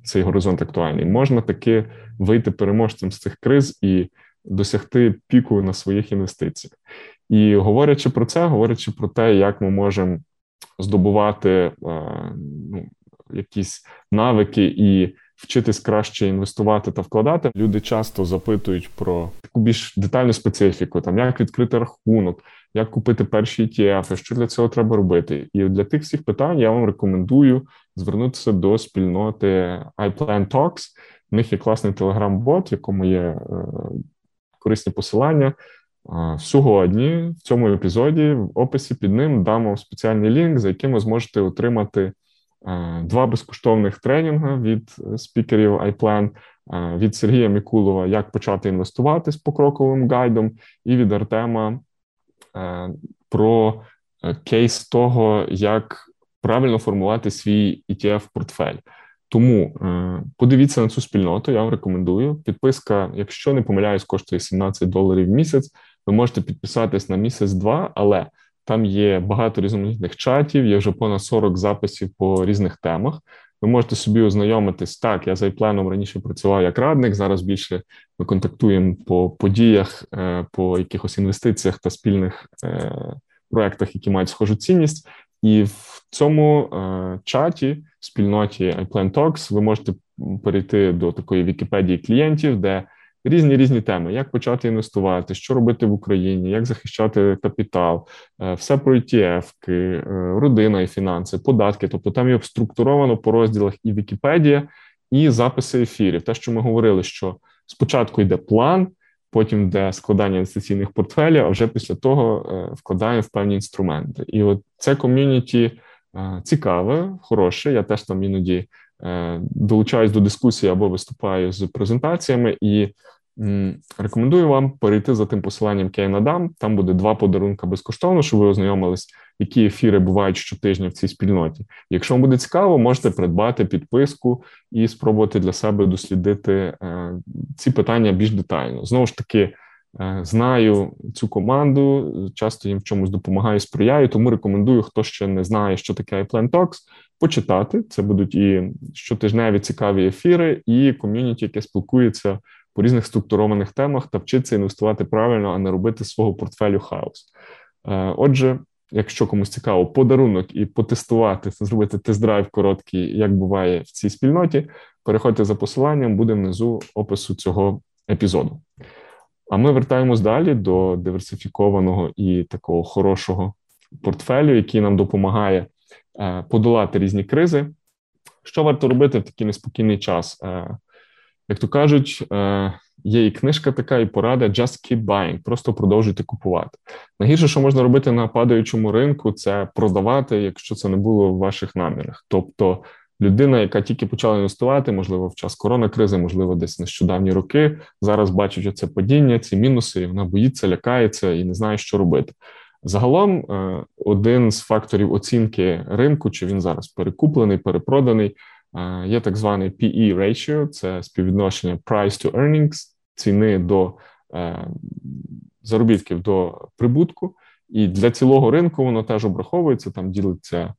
цей горизонт актуальний, можна таки вийти переможцем з цих криз і досягти піку на своїх інвестиціях. І говорячи про те, як ми можемо здобувати якісь навики і вчитись краще інвестувати та вкладати, люди часто запитують про таку більш детальну специфіку, там як відкрити рахунок, як купити перші ETF, що для цього треба робити. І для тих всіх питань я вам рекомендую звернутися до спільноти iPlanTalks. В них є класний телеграм-бот, в якому є корисні посилання. Сьогодні, в цьому епізоді, в описі під ним дамо спеціальний лінк, за яким ви зможете отримати 2 безкоштовних тренінги від спікерів iPlan, від Сергія Мікулова «Як почати інвестувати» з покроковим гайдом, і від Артема про кейс того, як правильно формувати свій ETF-портфель. Тому подивіться на цю спільноту, я вам рекомендую. Підписка, якщо не помиляюсь, коштує $17 в місяць. Ви можете підписатись на місяць-два, але там є багато різноманітних чатів, є вже понад 40 записів по різних темах. Ви можете собі ознайомитись. Так, я за iPlan раніше працював як радник, зараз більше ми контактуємо по подіях, по якихось інвестиціях та спільних проєктах, які мають схожу цінність. І в цьому чаті, в спільноті iPlanTalks, ви можете перейти до такої Вікіпедії клієнтів, де різні теми, як почати інвестувати, що робити в Україні, як захищати капітал, все про ETF-ки, родина і фінанси, податки, тобто там є структуровано по розділах і Вікіпедія, і записи ефірів. Те, що ми говорили, що спочатку йде план, потім йде складання інвестиційних портфелів, а вже після того вкладаємо в певні інструменти. І от це ком'юніті цікаве, хороше, я теж там іноді долучаюсь до дискусії або виступаю з презентаціями, і рекомендую вам перейти за тим посиланням, яке я надам. Там буде 2 подарунки безкоштовно, щоб ви ознайомились, які ефіри бувають щотижня в цій спільноті. Якщо вам буде цікаво, можете придбати підписку і спробувати для себе дослідити ці питання більш детально. Знову ж таки, знаю цю команду, часто їм в чомусь допомагаю, сприяю, тому рекомендую, хто ще не знає, що таке iPlanTalks, почитати. Це будуть і щотижневі цікаві ефіри, і ком'юніті, яке спілкується по різних структурованих темах та вчиться інвестувати правильно, а не робити свого портфелю хаос. Отже, якщо комусь цікаво подарунок і потестувати, зробити тест-драйв короткий, як буває в цій спільноті, переходьте за посиланням, буде внизу опису цього епізоду. А ми вертаємось далі до диверсифікованого і такого хорошого портфелю, який нам допомагає подолати різні кризи. Що варто робити в такий неспокійний час? Як то кажуть, є і книжка така, і порада «Just keep buying», просто продовжуйте купувати. Найгірше, що можна робити на падаючому ринку, це продавати, якщо це не було в ваших намірах. Тобто людина, яка тільки почала інвестувати, можливо, в час коронакризи, можливо, десь нещодавні роки, зараз бачить оце падіння, ці мінуси, і вона боїться, лякається і не знає, що робити. Загалом, один з факторів оцінки ринку, чи він зараз перекуплений, перепроданий, є так званий PE ratio, це співвідношення price to earnings, ціни до заробітків до прибутку. І для цілого ринку воно теж обраховується, там ділиться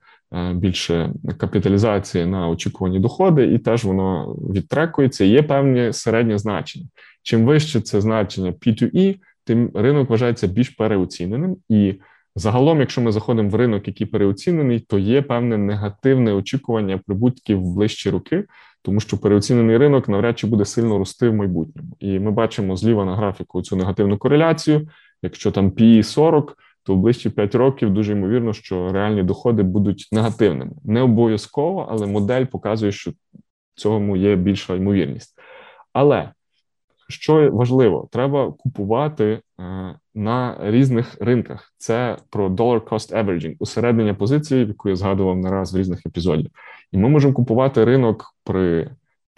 більше капіталізації на очікувані доходи, і теж воно відтрекується, є певні середні значення. Чим вище це значення P2E, тим ринок вважається більш переоціненим, і загалом, якщо ми заходимо в ринок, який переоцінений, то є певне негативне очікування прибутків в ближчі роки, тому що переоцінений ринок навряд чи буде сильно рости в майбутньому. І ми бачимо зліва на графіку цю негативну кореляцію. Якщо там PE 40, то в ближчі 5 років дуже ймовірно, що реальні доходи будуть негативними. Не обов'язково, але модель показує, що цьому є більша ймовірність. Але що важливо, треба купувати на різних ринках. Це про dollar cost averaging, усереднення позиції, яку я згадував не раз в різних епізодів. І ми можемо купувати ринок при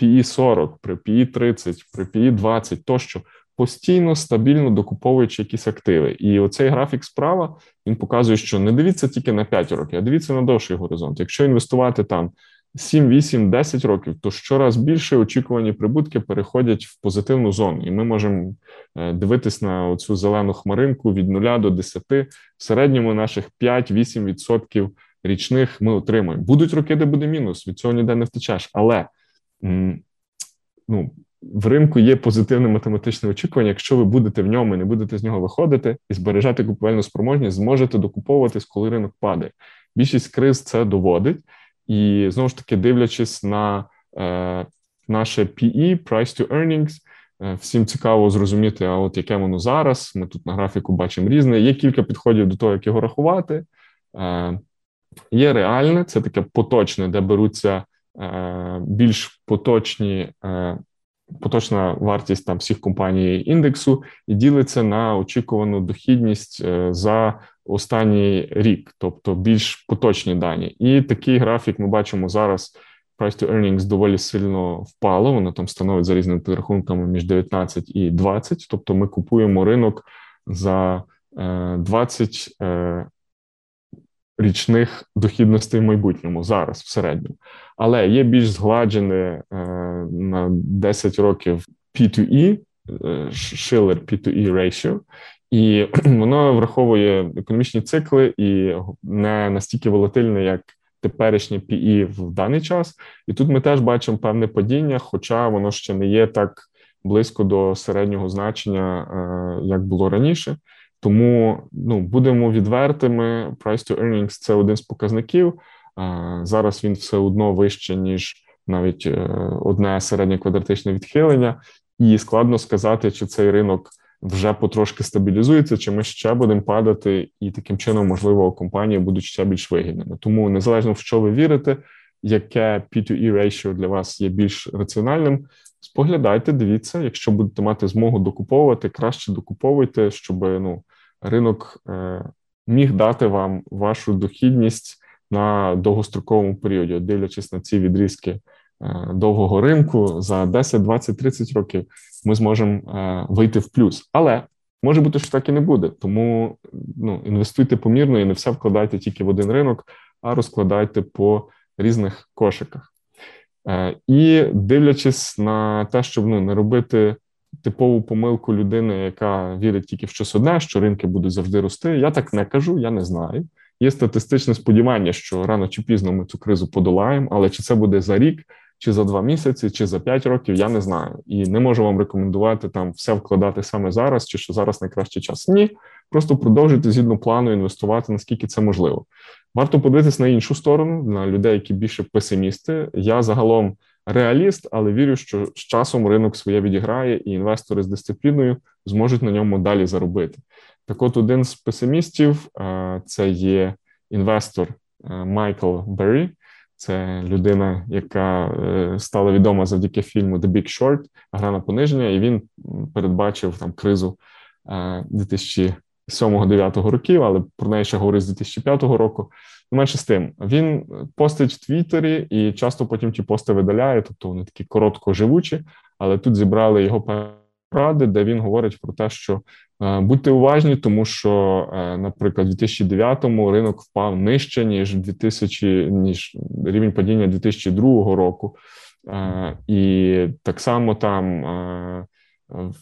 PE 40, при PE 30, при PE 20 тощо, постійно, стабільно докуповуючи якісь активи. І оцей графік справа, він показує, що не дивіться тільки на 5 років, а дивіться на довший горизонт. Якщо інвестувати там 7, 8, 10 років, то щораз більше очікувані прибутки переходять в позитивну зону. І ми можемо дивитись на цю зелену хмаринку від 0 до 10. В середньому наших 5-8% річних ми отримаємо. Будуть роки, де буде мінус, від цього ніде не втечеш. Але в ринку є позитивне математичне очікування. Якщо ви будете в ньому і не будете з нього виходити і збережати купувальну спроможність, зможете докуповуватись, коли ринок падає. Більшість криз це доводить. І, знову ж таки, дивлячись на наше PE, Price to Earnings, всім цікаво зрозуміти, а от яке воно зараз, ми тут на графіку бачимо різне. Є кілька підходів до того, як його рахувати. Є реальне, це таке поточне, де беруться більш поточна вартість там всіх компаній індексу і ділиться на очікувану дохідність за останній рік, тобто більш поточні дані. І такий графік ми бачимо зараз, price to earnings доволі сильно впало, воно там становить за різними підрахунками між 19 і 20, тобто ми купуємо ринок за 20 річних дохідностей в майбутньому, зараз, в середньому. Але є більш згладжене на 10 років P2E, Shiller P2E ratio, і воно враховує економічні цикли і не настільки волатильне, як теперішнє PE в даний час. І тут ми теж бачимо певне падіння, хоча воно ще не є так близько до середнього значення, як було раніше. Тому, будемо відвертими, price to earnings – це один з показників. Зараз він все одно вище, ніж навіть одне середнє квадратичне відхилення. І складно сказати, чи цей ринок вже потрошки стабілізується, чи ми ще будемо падати, і таким чином, можливо, компанії будуть ще більш вигідними. Тому, незалежно в що ви вірите, яке P2E ratio для вас є більш раціональним, споглядайте, дивіться, якщо будете мати змогу докуповувати, краще докуповуйте, щоб ринок міг дати вам вашу дохідність на довгостроковому періоді, дивлячись на ці відрізки довгого ринку, за 10, 20, 30 років ми зможемо вийти в плюс. Але може бути, що так і не буде, тому інвестуйте помірно і не все вкладайте тільки в один ринок, а розкладайте по різних кошиках. І дивлячись на те, щоб не робити типову помилку людини, яка вірить тільки в щось одне, що ринки будуть завжди рости, я так не кажу, я не знаю. Є статистичне сподівання, що рано чи пізно ми цю кризу подолаємо, але чи це буде за рік, чи за 2 місяці, чи за 5 років, я не знаю. І не можу вам рекомендувати там все вкладати саме зараз, чи що зараз найкращий час. Ні, просто продовжуйте згідно плану інвестувати, наскільки це можливо. Варто подивитись на іншу сторону, на людей, які більше песимісти. Я загалом реаліст, але вірю, що з часом ринок своє відіграє, і інвестори з дисципліною зможуть на ньому далі заробити. Так от, один з песимістів – це є інвестор Майкл Беррі. Це людина, яка стала відома завдяки фільму «The Big Short», «Гра на пониження», і він передбачив там кризу 2007-2009 років, але про неї ще говорив з 2005 року. Не менше з тим, він постить в Твіттері і часто потім ті пости видаляє, тобто вони такі короткоживучі, але тут зібрали його поради, де він говорить про те, що будьте уважні, тому що, наприклад, в 2009-му ринок впав нижче, ніж рівень падіння 2002 року. І так само там в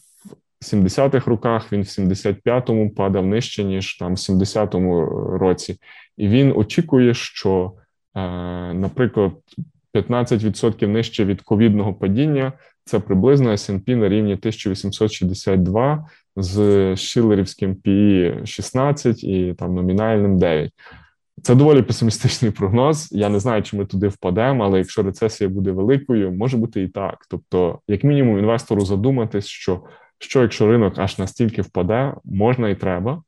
70-х роках він в 75-му падав нижче, ніж там в 70-му році. І він очікує, що, наприклад, 15% нижче від ковідного падіння – це приблизно S&P на рівні 1862 з шиллерівським PE 16 і там номінальним 9. Це доволі песимістичний прогноз. Я не знаю, чи ми туди впадемо, але якщо рецесія буде великою, може бути і так. Тобто, як мінімум, інвестору задуматись, що якщо ринок аж настільки впаде, можна і треба.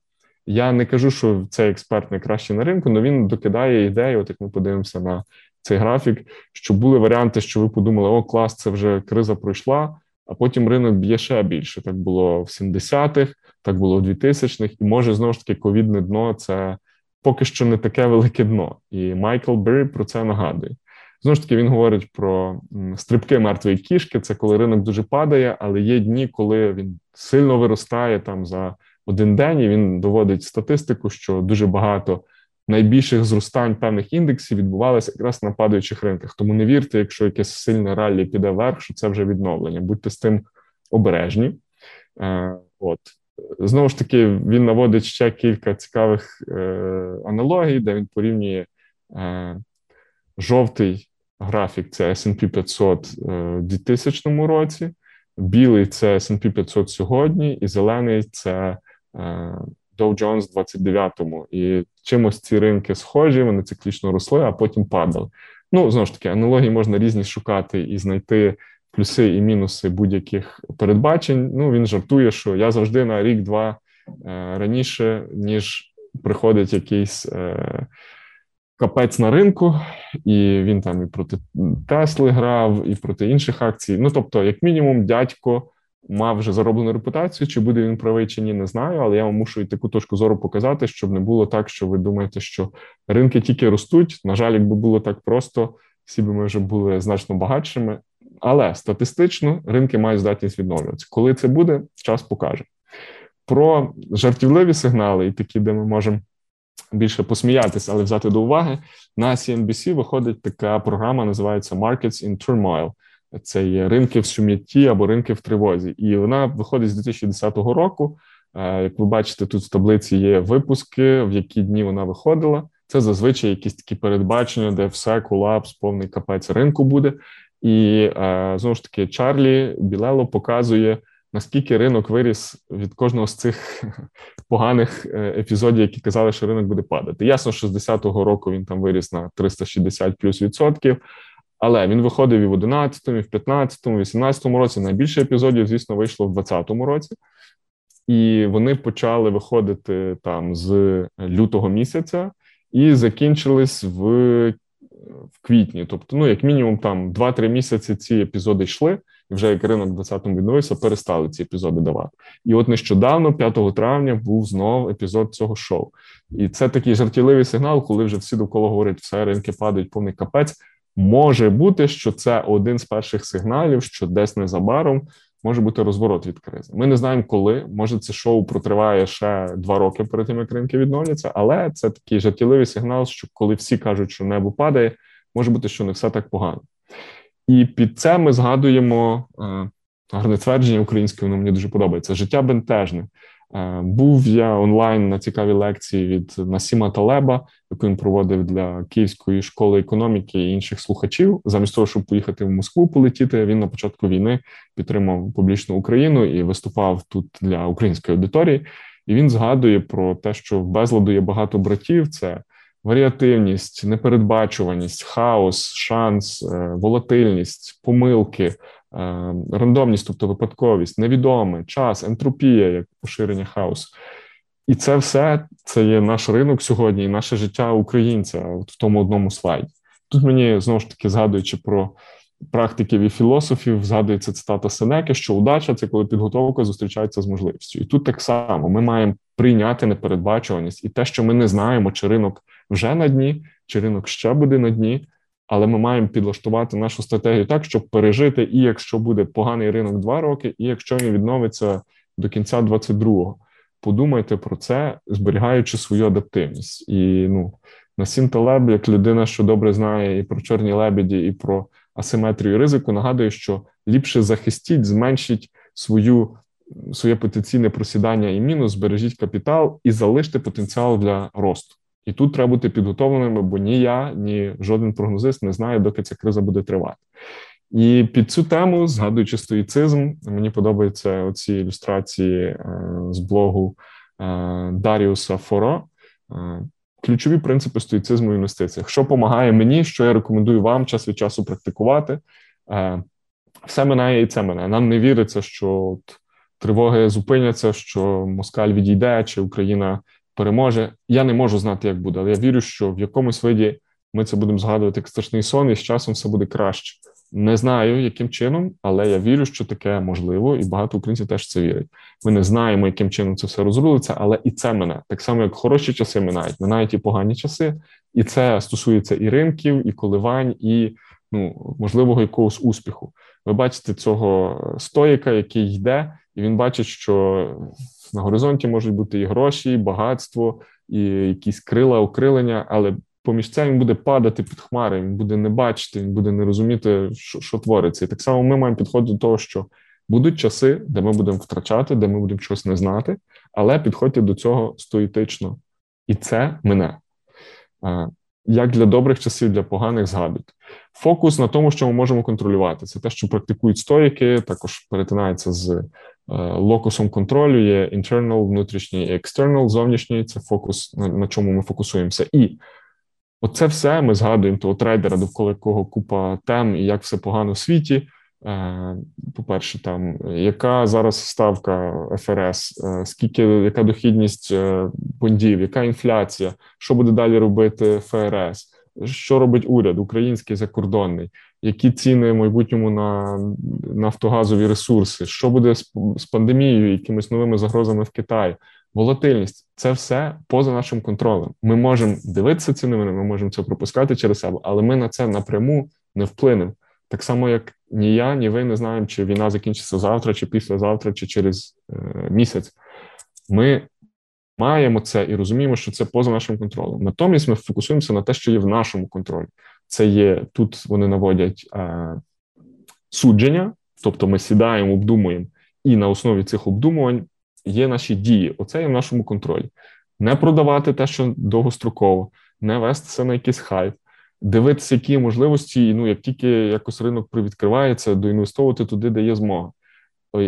Я не кажу, що цей експерт найкращий на ринку, але він докидає ідею, от як ми подивимося на цей графік, що були варіанти, що ви подумали, о, клас, це вже криза пройшла, а потім ринок б'є ще більше. Так було в 70-х, так було в 2000-х, і може, знову ж таки, ковідне дно – це поки що не таке велике дно. І Майкл Беррі про це нагадує. Знову ж таки, він говорить про стрибки мертвої кішки, це коли ринок дуже падає, але є дні, коли він сильно виростає там за один день, і він доводить статистику, що дуже багато найбільших зростань певних індексів відбувалися якраз на падаючих ринках. Тому не вірте, якщо якесь сильне раллі піде вверх, що це вже відновлення. Будьте з тим обережні. От. Знову ж таки, він наводить ще кілька цікавих аналогій, де він порівнює жовтий графік – це S&P 500 в 2000 році, білий – це S&P 500 сьогодні, і зелений – це Dow Jones в 29-му. І чимось ці ринки схожі, вони циклічно росли, а потім падали. Ну, знову ж таки, аналогії можна різні шукати і знайти плюси і мінуси будь-яких передбачень. Ну, він жартує, що я завжди на рік-два раніше, ніж приходить якийсь капець на ринку, і він там і проти Тесли грав, і проти інших акцій. Ну, тобто, як мінімум, дядько мав вже зароблену репутацію, чи буде він правий, чи ні, не знаю, але я вам мушу і таку точку зору показати, щоб не було так, що ви думаєте, що ринки тільки ростуть. На жаль, якби було так просто, всі би ми вже були значно багатшими. Але статистично ринки мають здатність відновлюватися. Коли це буде, час покаже. Про жартівливі сигнали і такі, де ми можемо більше посміятися, але взяти до уваги, на CNBC виходить така програма, називається «Markets in Turmoil». Це є ринки в сум'ятті або ринки в тривозі. І вона виходить з 2010 року. Як ви бачите, тут в таблиці є випуски, в які дні вона виходила. Це зазвичай якісь такі передбачення, де все, колапс, повний капець ринку буде. І, знову ж таки, Чарлі Білелло показує, наскільки ринок виріс від кожного з цих поганих епізодів, які казали, що ринок буде падати. Ясно, що з 10-го року він там виріс на 360 плюс відсотків, але він виходив і в 11-му, і в 15-му, і в 18-му році. Найбільше епізодів, звісно, вийшло в 20-му році. І вони почали виходити там з лютого місяця і закінчились в квітні. Тобто, ну, як мінімум, там 2-3 місяці ці епізоди йшли, і вже як ринок в 20-му відновився, перестали ці епізоди давати. І от нещодавно, 5 травня, був знов епізод цього шоу. І це такий жартівливий сигнал, коли вже всі довкола говорять, все, ринки падають, повний капець. Може бути, що це один з перших сигналів, що десь незабаром може бути розворот від кризи. Ми не знаємо, коли. Може, це шоу протриває ще 2 роки перед тим, як ринки відновляться, але це такий жартівливий сигнал, що коли всі кажуть, що небо падає, може бути, що не все так погано. І під це ми згадуємо гарне твердження українське, воно мені дуже подобається. Життя бентежне. Був я онлайн на цікавій лекції від Насіма Талеба, яку він проводив для Київської школи економіки і інших слухачів. Замість того, щоб поїхати в Москву полетіти, він на початку війни підтримав публічну Україну і виступав тут для української аудиторії. І він згадує про те, що в безладу є багато братів. Це варіативність, непередбачуваність, хаос, шанс, волатильність, помилки, рандомність, тобто випадковість, невідоме, час, ентропія, як поширення хаосу. І це все, це є наш ринок сьогодні і наше життя українця в тому одному слайді. Тут мені, знову ж таки, згадуючи про практиків і філософів, згадується цитата Сенеки, що удача – це коли підготовка зустрічається з можливістю. І тут так само ми маємо прийняти непередбачуваність і те, що ми не знаємо, чи ринок вже на дні, чи ринок ще буде на дні, але ми маємо підлаштувати нашу стратегію так, щоб пережити і якщо буде поганий ринок 2 роки, і якщо він відновиться до кінця 22-го. Подумайте про це, зберігаючи свою адаптивність. І, ну, Насім Талеб, як людина, що добре знає і про чорні лебеді, і про асиметрію ризику, нагадує, що ліпше захистіть, зменшіть своє потенційне просідання і мінус, збережіть капітал і залиште потенціал для росту. І тут треба бути підготовленими, бо ні я, ні жоден прогнозист не знає, доки ця криза буде тривати. І під цю тему, згадуючи стоїцизм, мені подобаються оці ілюстрації з блогу Даріуса Форо. Ключові принципи стоїцизму в інвестиціях. Що допомагає мені, що я рекомендую вам час від часу практикувати. Все минає і це минає. Нам не віриться, що тривоги зупиняться, що москаль відійде, чи Україна переможе. Я не можу знати, як буде, але я вірю, що в якомусь виді ми це будемо згадувати як страшний сон, і з часом все буде краще. Не знаю, яким чином, але я вірю, що таке можливо, і багато українців теж це вірять. Ми не знаємо, яким чином це все розрулиться, але і це минає. Так само, як хороші часи минають, минають і погані часи, і це стосується і ринків, і коливань, і, ну, можливого якогось успіху. Ви бачите цього стоїка, який йде, і він бачить, що На горизонті можуть бути і гроші, і багатство, і якісь крила, окрилення, але поміж це він буде падати під хмари, він буде не бачити, він буде не розуміти, що твориться. І так само ми маємо підходити до того, що будуть часи, де ми будемо втрачати, де ми будемо щось не знати, але підходьте до цього стоїтично. І це мене. Як для добрих часів, для поганих згадуйте. Фокус на тому, що ми можемо контролювати. Це те, що практикують стоїки, також перетинається з локусом контролю, є internal, внутрішній і external, зовнішній. Це фокус, на чому ми фокусуємося. І оце все ми згадуємо того трейдера, довкола якого купа тем, і як все погано в світі. По-перше, там, яка зараз ставка ФРС, скільки, яка дохідність бондів, яка інфляція, що буде далі робити ФРС, що робить уряд, український, закордонний, які ціни в майбутньому на нафтогазові ресурси, що буде з пандемією, якимись новими загрозами в Китаї, волатильність. Це все поза нашим контролем. Ми можемо дивитися ці новини, ми можемо це пропускати через себе, але ми на це напряму не вплинемо. Так само, як ні я, ні ви не знаємо, чи війна закінчиться завтра, чи післязавтра, чи через місяць. Ми маємо це і розуміємо, що це поза нашим контролем. Натомість ми фокусуємося на те, що є в нашому контролі. Це є, тут вони наводять судження, тобто ми сідаємо, обдумуємо, і на основі цих обдумувань є наші дії. Оце є в нашому контролі. Не продавати те, що довгостроково, не вестися на якийсь хайп, дивитися, які можливості, ну, як тільки якось ринок привідкривається, доінвестовувати туди, де є змога.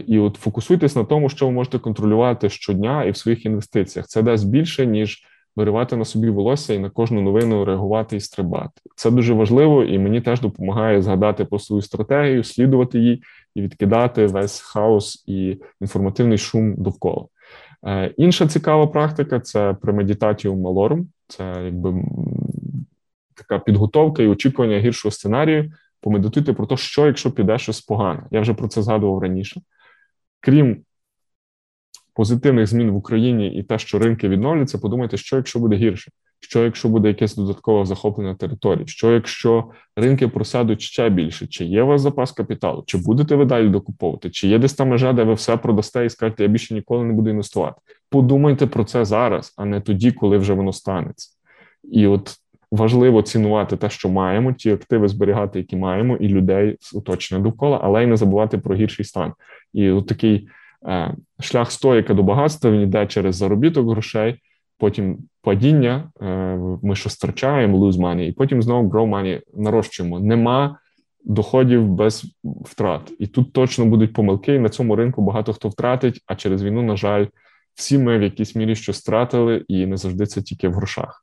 І от фокусуйтесь на тому, що ви можете контролювати щодня і в своїх інвестиціях. Це дасть більше, ніж виривати на собі волосся і на кожну новину реагувати і стрибати. Це дуже важливо, і мені теж допомагає згадати про свою стратегію, слідувати їй і відкидати весь хаос і інформативний шум довкола. Інша цікава практика – це premeditatio malorum. Це, якби, така підготовка і очікування гіршого сценарію, помедитувати про те, що, якщо піде щось погане. Я вже про це згадував раніше. Крім позитивних змін в Україні і те, що ринки відновляться, подумайте, що, якщо буде гірше? Що, якщо буде якесь додаткове захоплення територій? Що, якщо ринки просядуть ще більше? Чи є у вас запас капіталу? Чи будете ви далі докуповувати? Чи є десь та межа, де ви все продасте і скажете, я більше ніколи не буду інвестувати? Подумайте про це зараз, а не тоді, коли вже воно станеться. І от важливо цінувати те, що маємо, ті активи зберігати, які маємо, і людей оточення довкола, але й не забувати про гірший стан. І от такий шлях стоїка до багатства, він йде через заробіток грошей, потім падіння, ми щось втрачаємо, lose money, і потім знову grow money, нарощуємо. Нема доходів без втрат. І тут точно будуть помилки, і на цьому ринку багато хто втратить, а через війну, на жаль, всі ми в якійсь мірі щось втратили, і не завжди це тільки в грошах.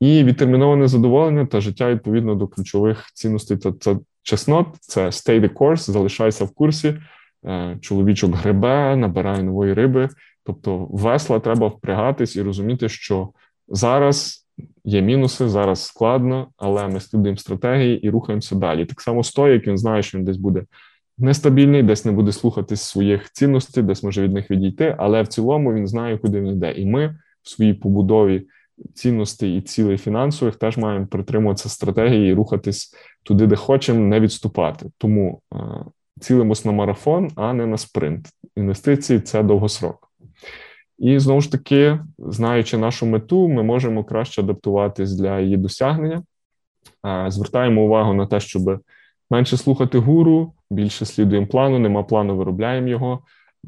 І відтерміноване задоволення та життя відповідно до ключових цінностей та чеснот. Це stay the course, залишайся в курсі, чоловічок гребе, набирає нової риби. Тобто весла треба впрягатись і розуміти, що зараз є мінуси, зараз складно, але ми слідуємо стратегії і рухаємося далі. Так само стоїк, він знає, що він десь буде нестабільний, десь не буде слухатись своїх цінностей, десь може від них відійти, але в цілому він знає, куди він йде. І ми в своїй побудові цінностей і цілей фінансових теж маємо притримуватися стратегії і рухатись туди, де хочемо, не відступати. Тому цілимось на марафон, а не на спринт. Інвестиції – це довгострок. І, знову ж таки, знаючи нашу мету, ми можемо краще адаптуватись для її досягнення. Звертаємо увагу на те, щоб менше слухати гуру, більше слідуємо плану, нема плану – виробляємо його.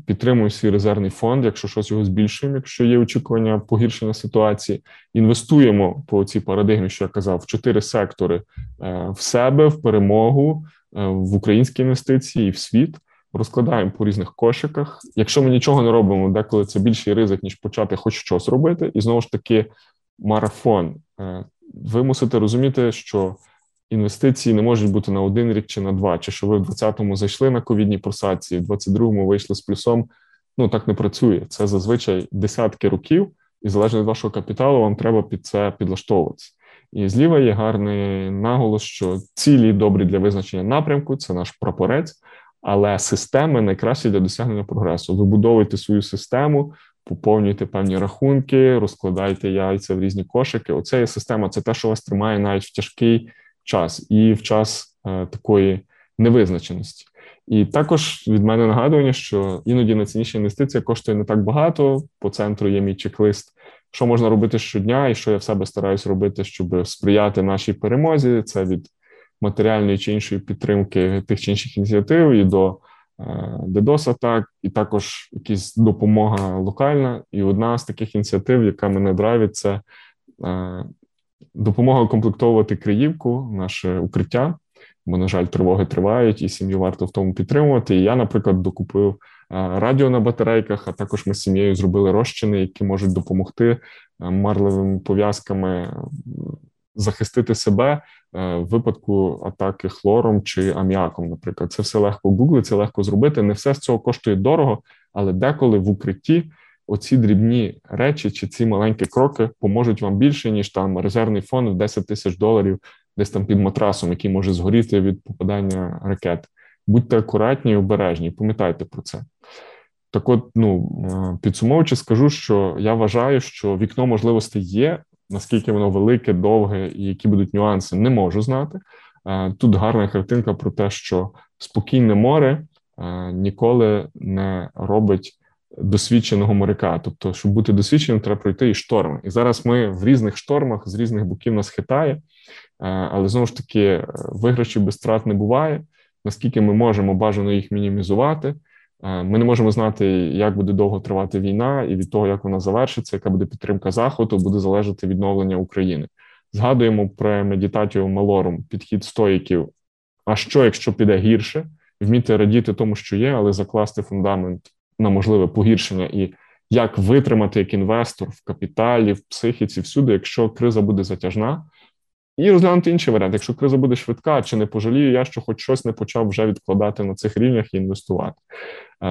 Підтримуємо свій резервний фонд, якщо щось його збільшуємо, якщо є очікування погіршення ситуації. Інвестуємо по цій парадигмі, що я казав, в 4 сектори: в себе, в перемогу, в українські інвестиції, в світ. Розкладаємо по різних кошиках. Якщо ми нічого не робимо, деколи це більший ризик, ніж почати хоч щось робити. І знову ж таки, марафон. Ви мусите розуміти, що інвестиції не можуть бути на один рік чи на два, чи що ви в 20-му зайшли на ковідній просадці, в 22-му вийшли з плюсом, ну так не працює. Це зазвичай десятки років, і залежно від вашого капіталу вам треба під це підлаштовуватися. І зліва є гарний наголос, що цілі добрі для визначення напрямку, це наш прапорець, але системи найкращі для досягнення прогресу. Вибудовуйте свою систему, поповнюйте певні рахунки, розкладайте яйця в різні кошики. Оце є система, це те, що вас тримає навіть в тяжкий час і в час такої невизначеності. І також від мене нагадування, що іноді найцінніша інвестиція коштує не так багато, по центру є мій чек-лист, що можна робити щодня і що я в себе стараюсь робити, щоб сприяти нашій перемозі. Це від матеріальної чи іншої підтримки тих чи інших ініціатив і до DDoS-атак, і також якась допомога локальна. І одна з таких ініціатив, яка мене драйвить, це допомога укомплектовувати Криївку, наше укриття, бо, на жаль, тривоги тривають, і сім'ю варто в тому підтримувати. І я, наприклад, докупив радіо на батарейках, а також ми з сім'єю зробили розчини, які можуть допомогти марливими пов'язками захистити себе в випадку атаки хлором чи аміаком, наприклад. Це все легко гуглиться, легко зробити. Не все з цього коштує дорого, але деколи в укритті оці дрібні речі чи ці маленькі кроки поможуть вам більше, ніж там резервний фонд в $10 000 десь там під матрасом, який може згоріти від попадання ракет. Будьте акуратні і обережні, пам'ятайте про це. Так от, підсумовуючи, скажу, що я вважаю, що вікно можливостей є. Наскільки воно велике, довге і які будуть нюанси, не можу знати. Тут гарна картинка про те, що спокійне море ніколи не робить досвідченого моряка. Тобто, щоб бути досвідченим, треба пройти і шторми. І зараз ми в різних штормах, з різних боків нас хитає, але, знову ж таки, виграшів без втрат не буває. Наскільки ми можемо, бажано їх мінімізувати. Ми не можемо знати, як буде довго тривати війна, і від того, як вона завершиться, яка буде підтримка Заходу, буде залежати відновлення України. Згадуємо про медитатію малорум, підхід стоїків. А що, якщо піде гірше? Вміти радіти тому, що є, але закласти фундамент на можливе погіршення. І як витримати як інвестор в капіталі, в психіці, всюди, якщо криза буде затяжна. І розглянути інший варіант. Якщо криза буде швидка, чи не пожалію я, що хоч щось не почав вже відкладати на цих рівнях і інвестувати.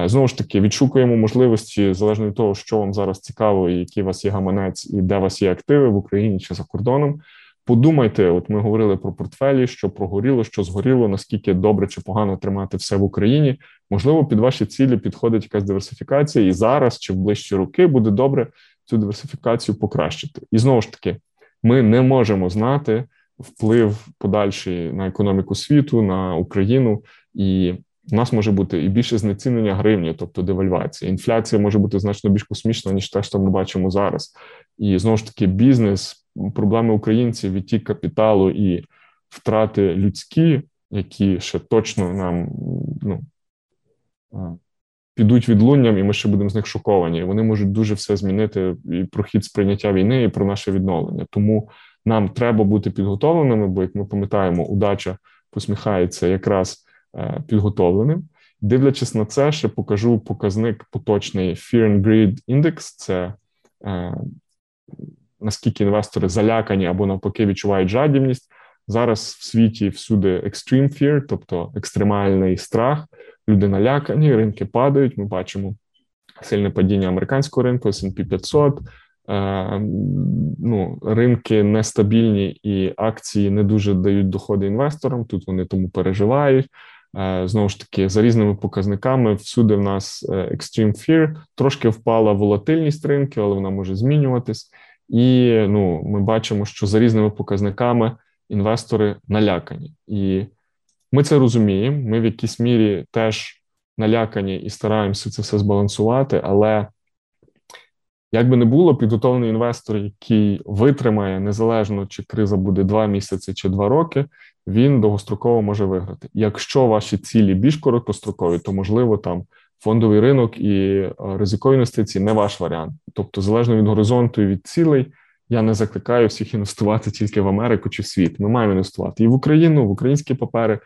Знову ж таки, відшукуємо можливості, залежно від того, що вам зараз цікаво, і який у вас є гаманець, і де у вас є активи в Україні чи за кордоном. Подумайте, от ми говорили про портфелі, що прогоріло, що згоріло, наскільки добре чи погано тримати все в Україні. Можливо, під ваші цілі підходить якась диверсифікація, і зараз чи в ближчі роки буде добре цю диверсифікацію покращити. І знову ж таки, ми не можемо знати вплив подальший на економіку світу, на Україну, і в нас може бути і більше знецінення гривні, тобто девальвація. Інфляція може бути значно більш космічна, ніж те, що ми бачимо зараз. І, знову ж таки, бізнес, проблеми українців, відтік капіталу і втрати людські, які ще точно нам підуть відлунням, і ми ще будемо з них шоковані. І вони можуть дуже все змінити і про хід сприйняття війни, і про наше відновлення. Тому нам треба бути підготовленими, бо, як ми пам'ятаємо, удача посміхається якраз підготовленим. Дивлячись на це, ще покажу показник поточний Fear and Greed Index. Це наскільки інвестори залякані або навпаки відчувають жадібність. Зараз в світі всюди extreme fear, тобто екстремальний страх. Люди налякані, ринки падають. Ми бачимо сильне падіння американського ринку, S&P 500. Ринки нестабільні і акції не дуже дають доходи інвесторам, тут вони тому переживають. Знову ж таки, за різними показниками всюди в нас extreme fear. Трошки впала волатильність ринків, але вона може змінюватись. І ми бачимо, що за різними показниками інвестори налякані. І ми це розуміємо, ми в якійсь мірі теж налякані і стараємося це все збалансувати, але як би не було, підготовлений інвестор, який витримає, незалежно чи криза буде 2 місяці чи 2 роки, він довгостроково може виграти. Якщо ваші цілі більш короткострокові, то, можливо, там фондовий ринок і ризикові інвестиції не ваш варіант. Тобто, залежно від горизонту і від цілей, я не закликаю всіх інвестувати тільки в Америку чи в світ. Ми маємо інвестувати і в Україну, в українські папери,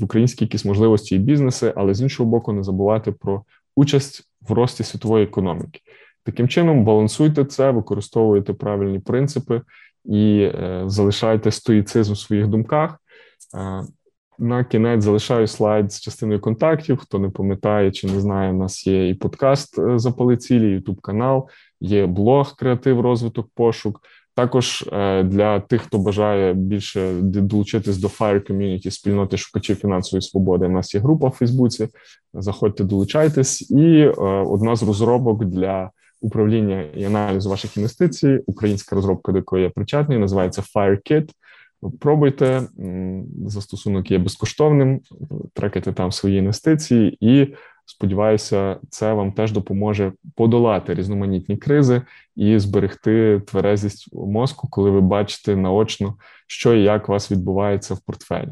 в українські якісь можливості і бізнеси, але, з іншого боку, не забувати про участь в рості світової економіки. Таким чином, балансуйте це, використовуйте правильні принципи і залишайте стоїцизм у своїх думках. На кінець залишаю слайд з частиною контактів. Хто не пам'ятає чи не знає, у нас є і подкаст «Запали цілі», ютуб-канал, є блог «Креатив, розвиток, пошук». Також для тих, хто бажає більше долучитись до Fire Community, спільноти шукачів фінансової свободи, у нас є група в Фейсбуці, заходьте, долучайтесь. І одна з розробок для управління і аналізу ваших інвестицій, українська розробка, до якої я причетний, називається FireKit. Пробуйте, застосунок є безкоштовним, трекайте там свої інвестиції і, сподіваюся, це вам теж допоможе подолати різноманітні кризи і зберегти тверезість мозку, коли ви бачите наочно, що і як у вас відбувається в портфелі.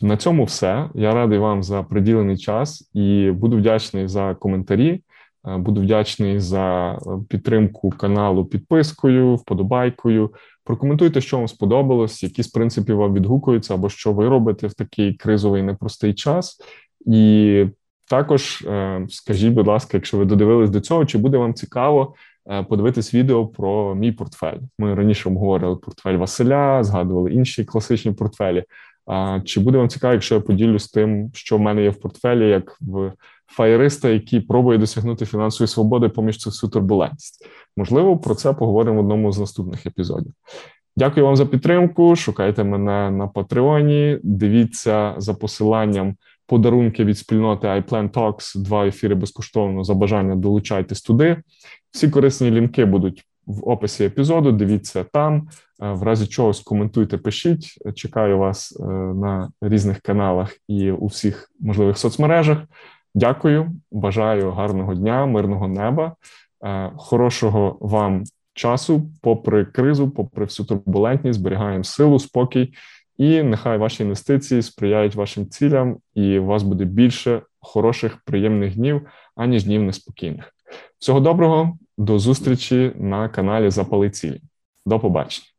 На цьому все. Я радий вам за приділений час і буду вдячний за коментарі, буду вдячний за підтримку каналу підпискою, вподобайкою. Прокоментуйте, що вам сподобалось, які з принципів вам відгукуються, або що ви робите в такий кризовий непростий час. І також скажіть, будь ласка, якщо ви додивились до цього, чи буде вам цікаво подивитись відео про мій портфель. Ми раніше обговорили портфель Василя, згадували інші класичні портфелі. Чи буде вам цікаво, якщо я поділюсь тим, що в мене є в портфелі, як в фаєриста, який пробує досягнути фінансової свободи поміж цю всю турбулентність? Можливо, про це поговоримо в одному з наступних епізодів. Дякую вам за підтримку, шукайте мене на Патреоні, дивіться за посиланням подарунки від спільноти iPlanTalks, 2 ефіри безкоштовно, за бажання долучайтесь туди. Всі корисні лінки будуть в описі епізоду, дивіться там, в разі чогось коментуйте, пишіть, чекаю вас на різних каналах і у всіх можливих соцмережах. Дякую, бажаю гарного дня, мирного неба, хорошого вам часу, попри кризу, попри всю турбулентність, зберігаємо силу, спокій, і нехай ваші інвестиції сприяють вашим цілям, і у вас буде більше хороших, приємних днів, аніж днів неспокійних. Всього доброго, до зустрічі на каналі «Запали цілі». До побачення.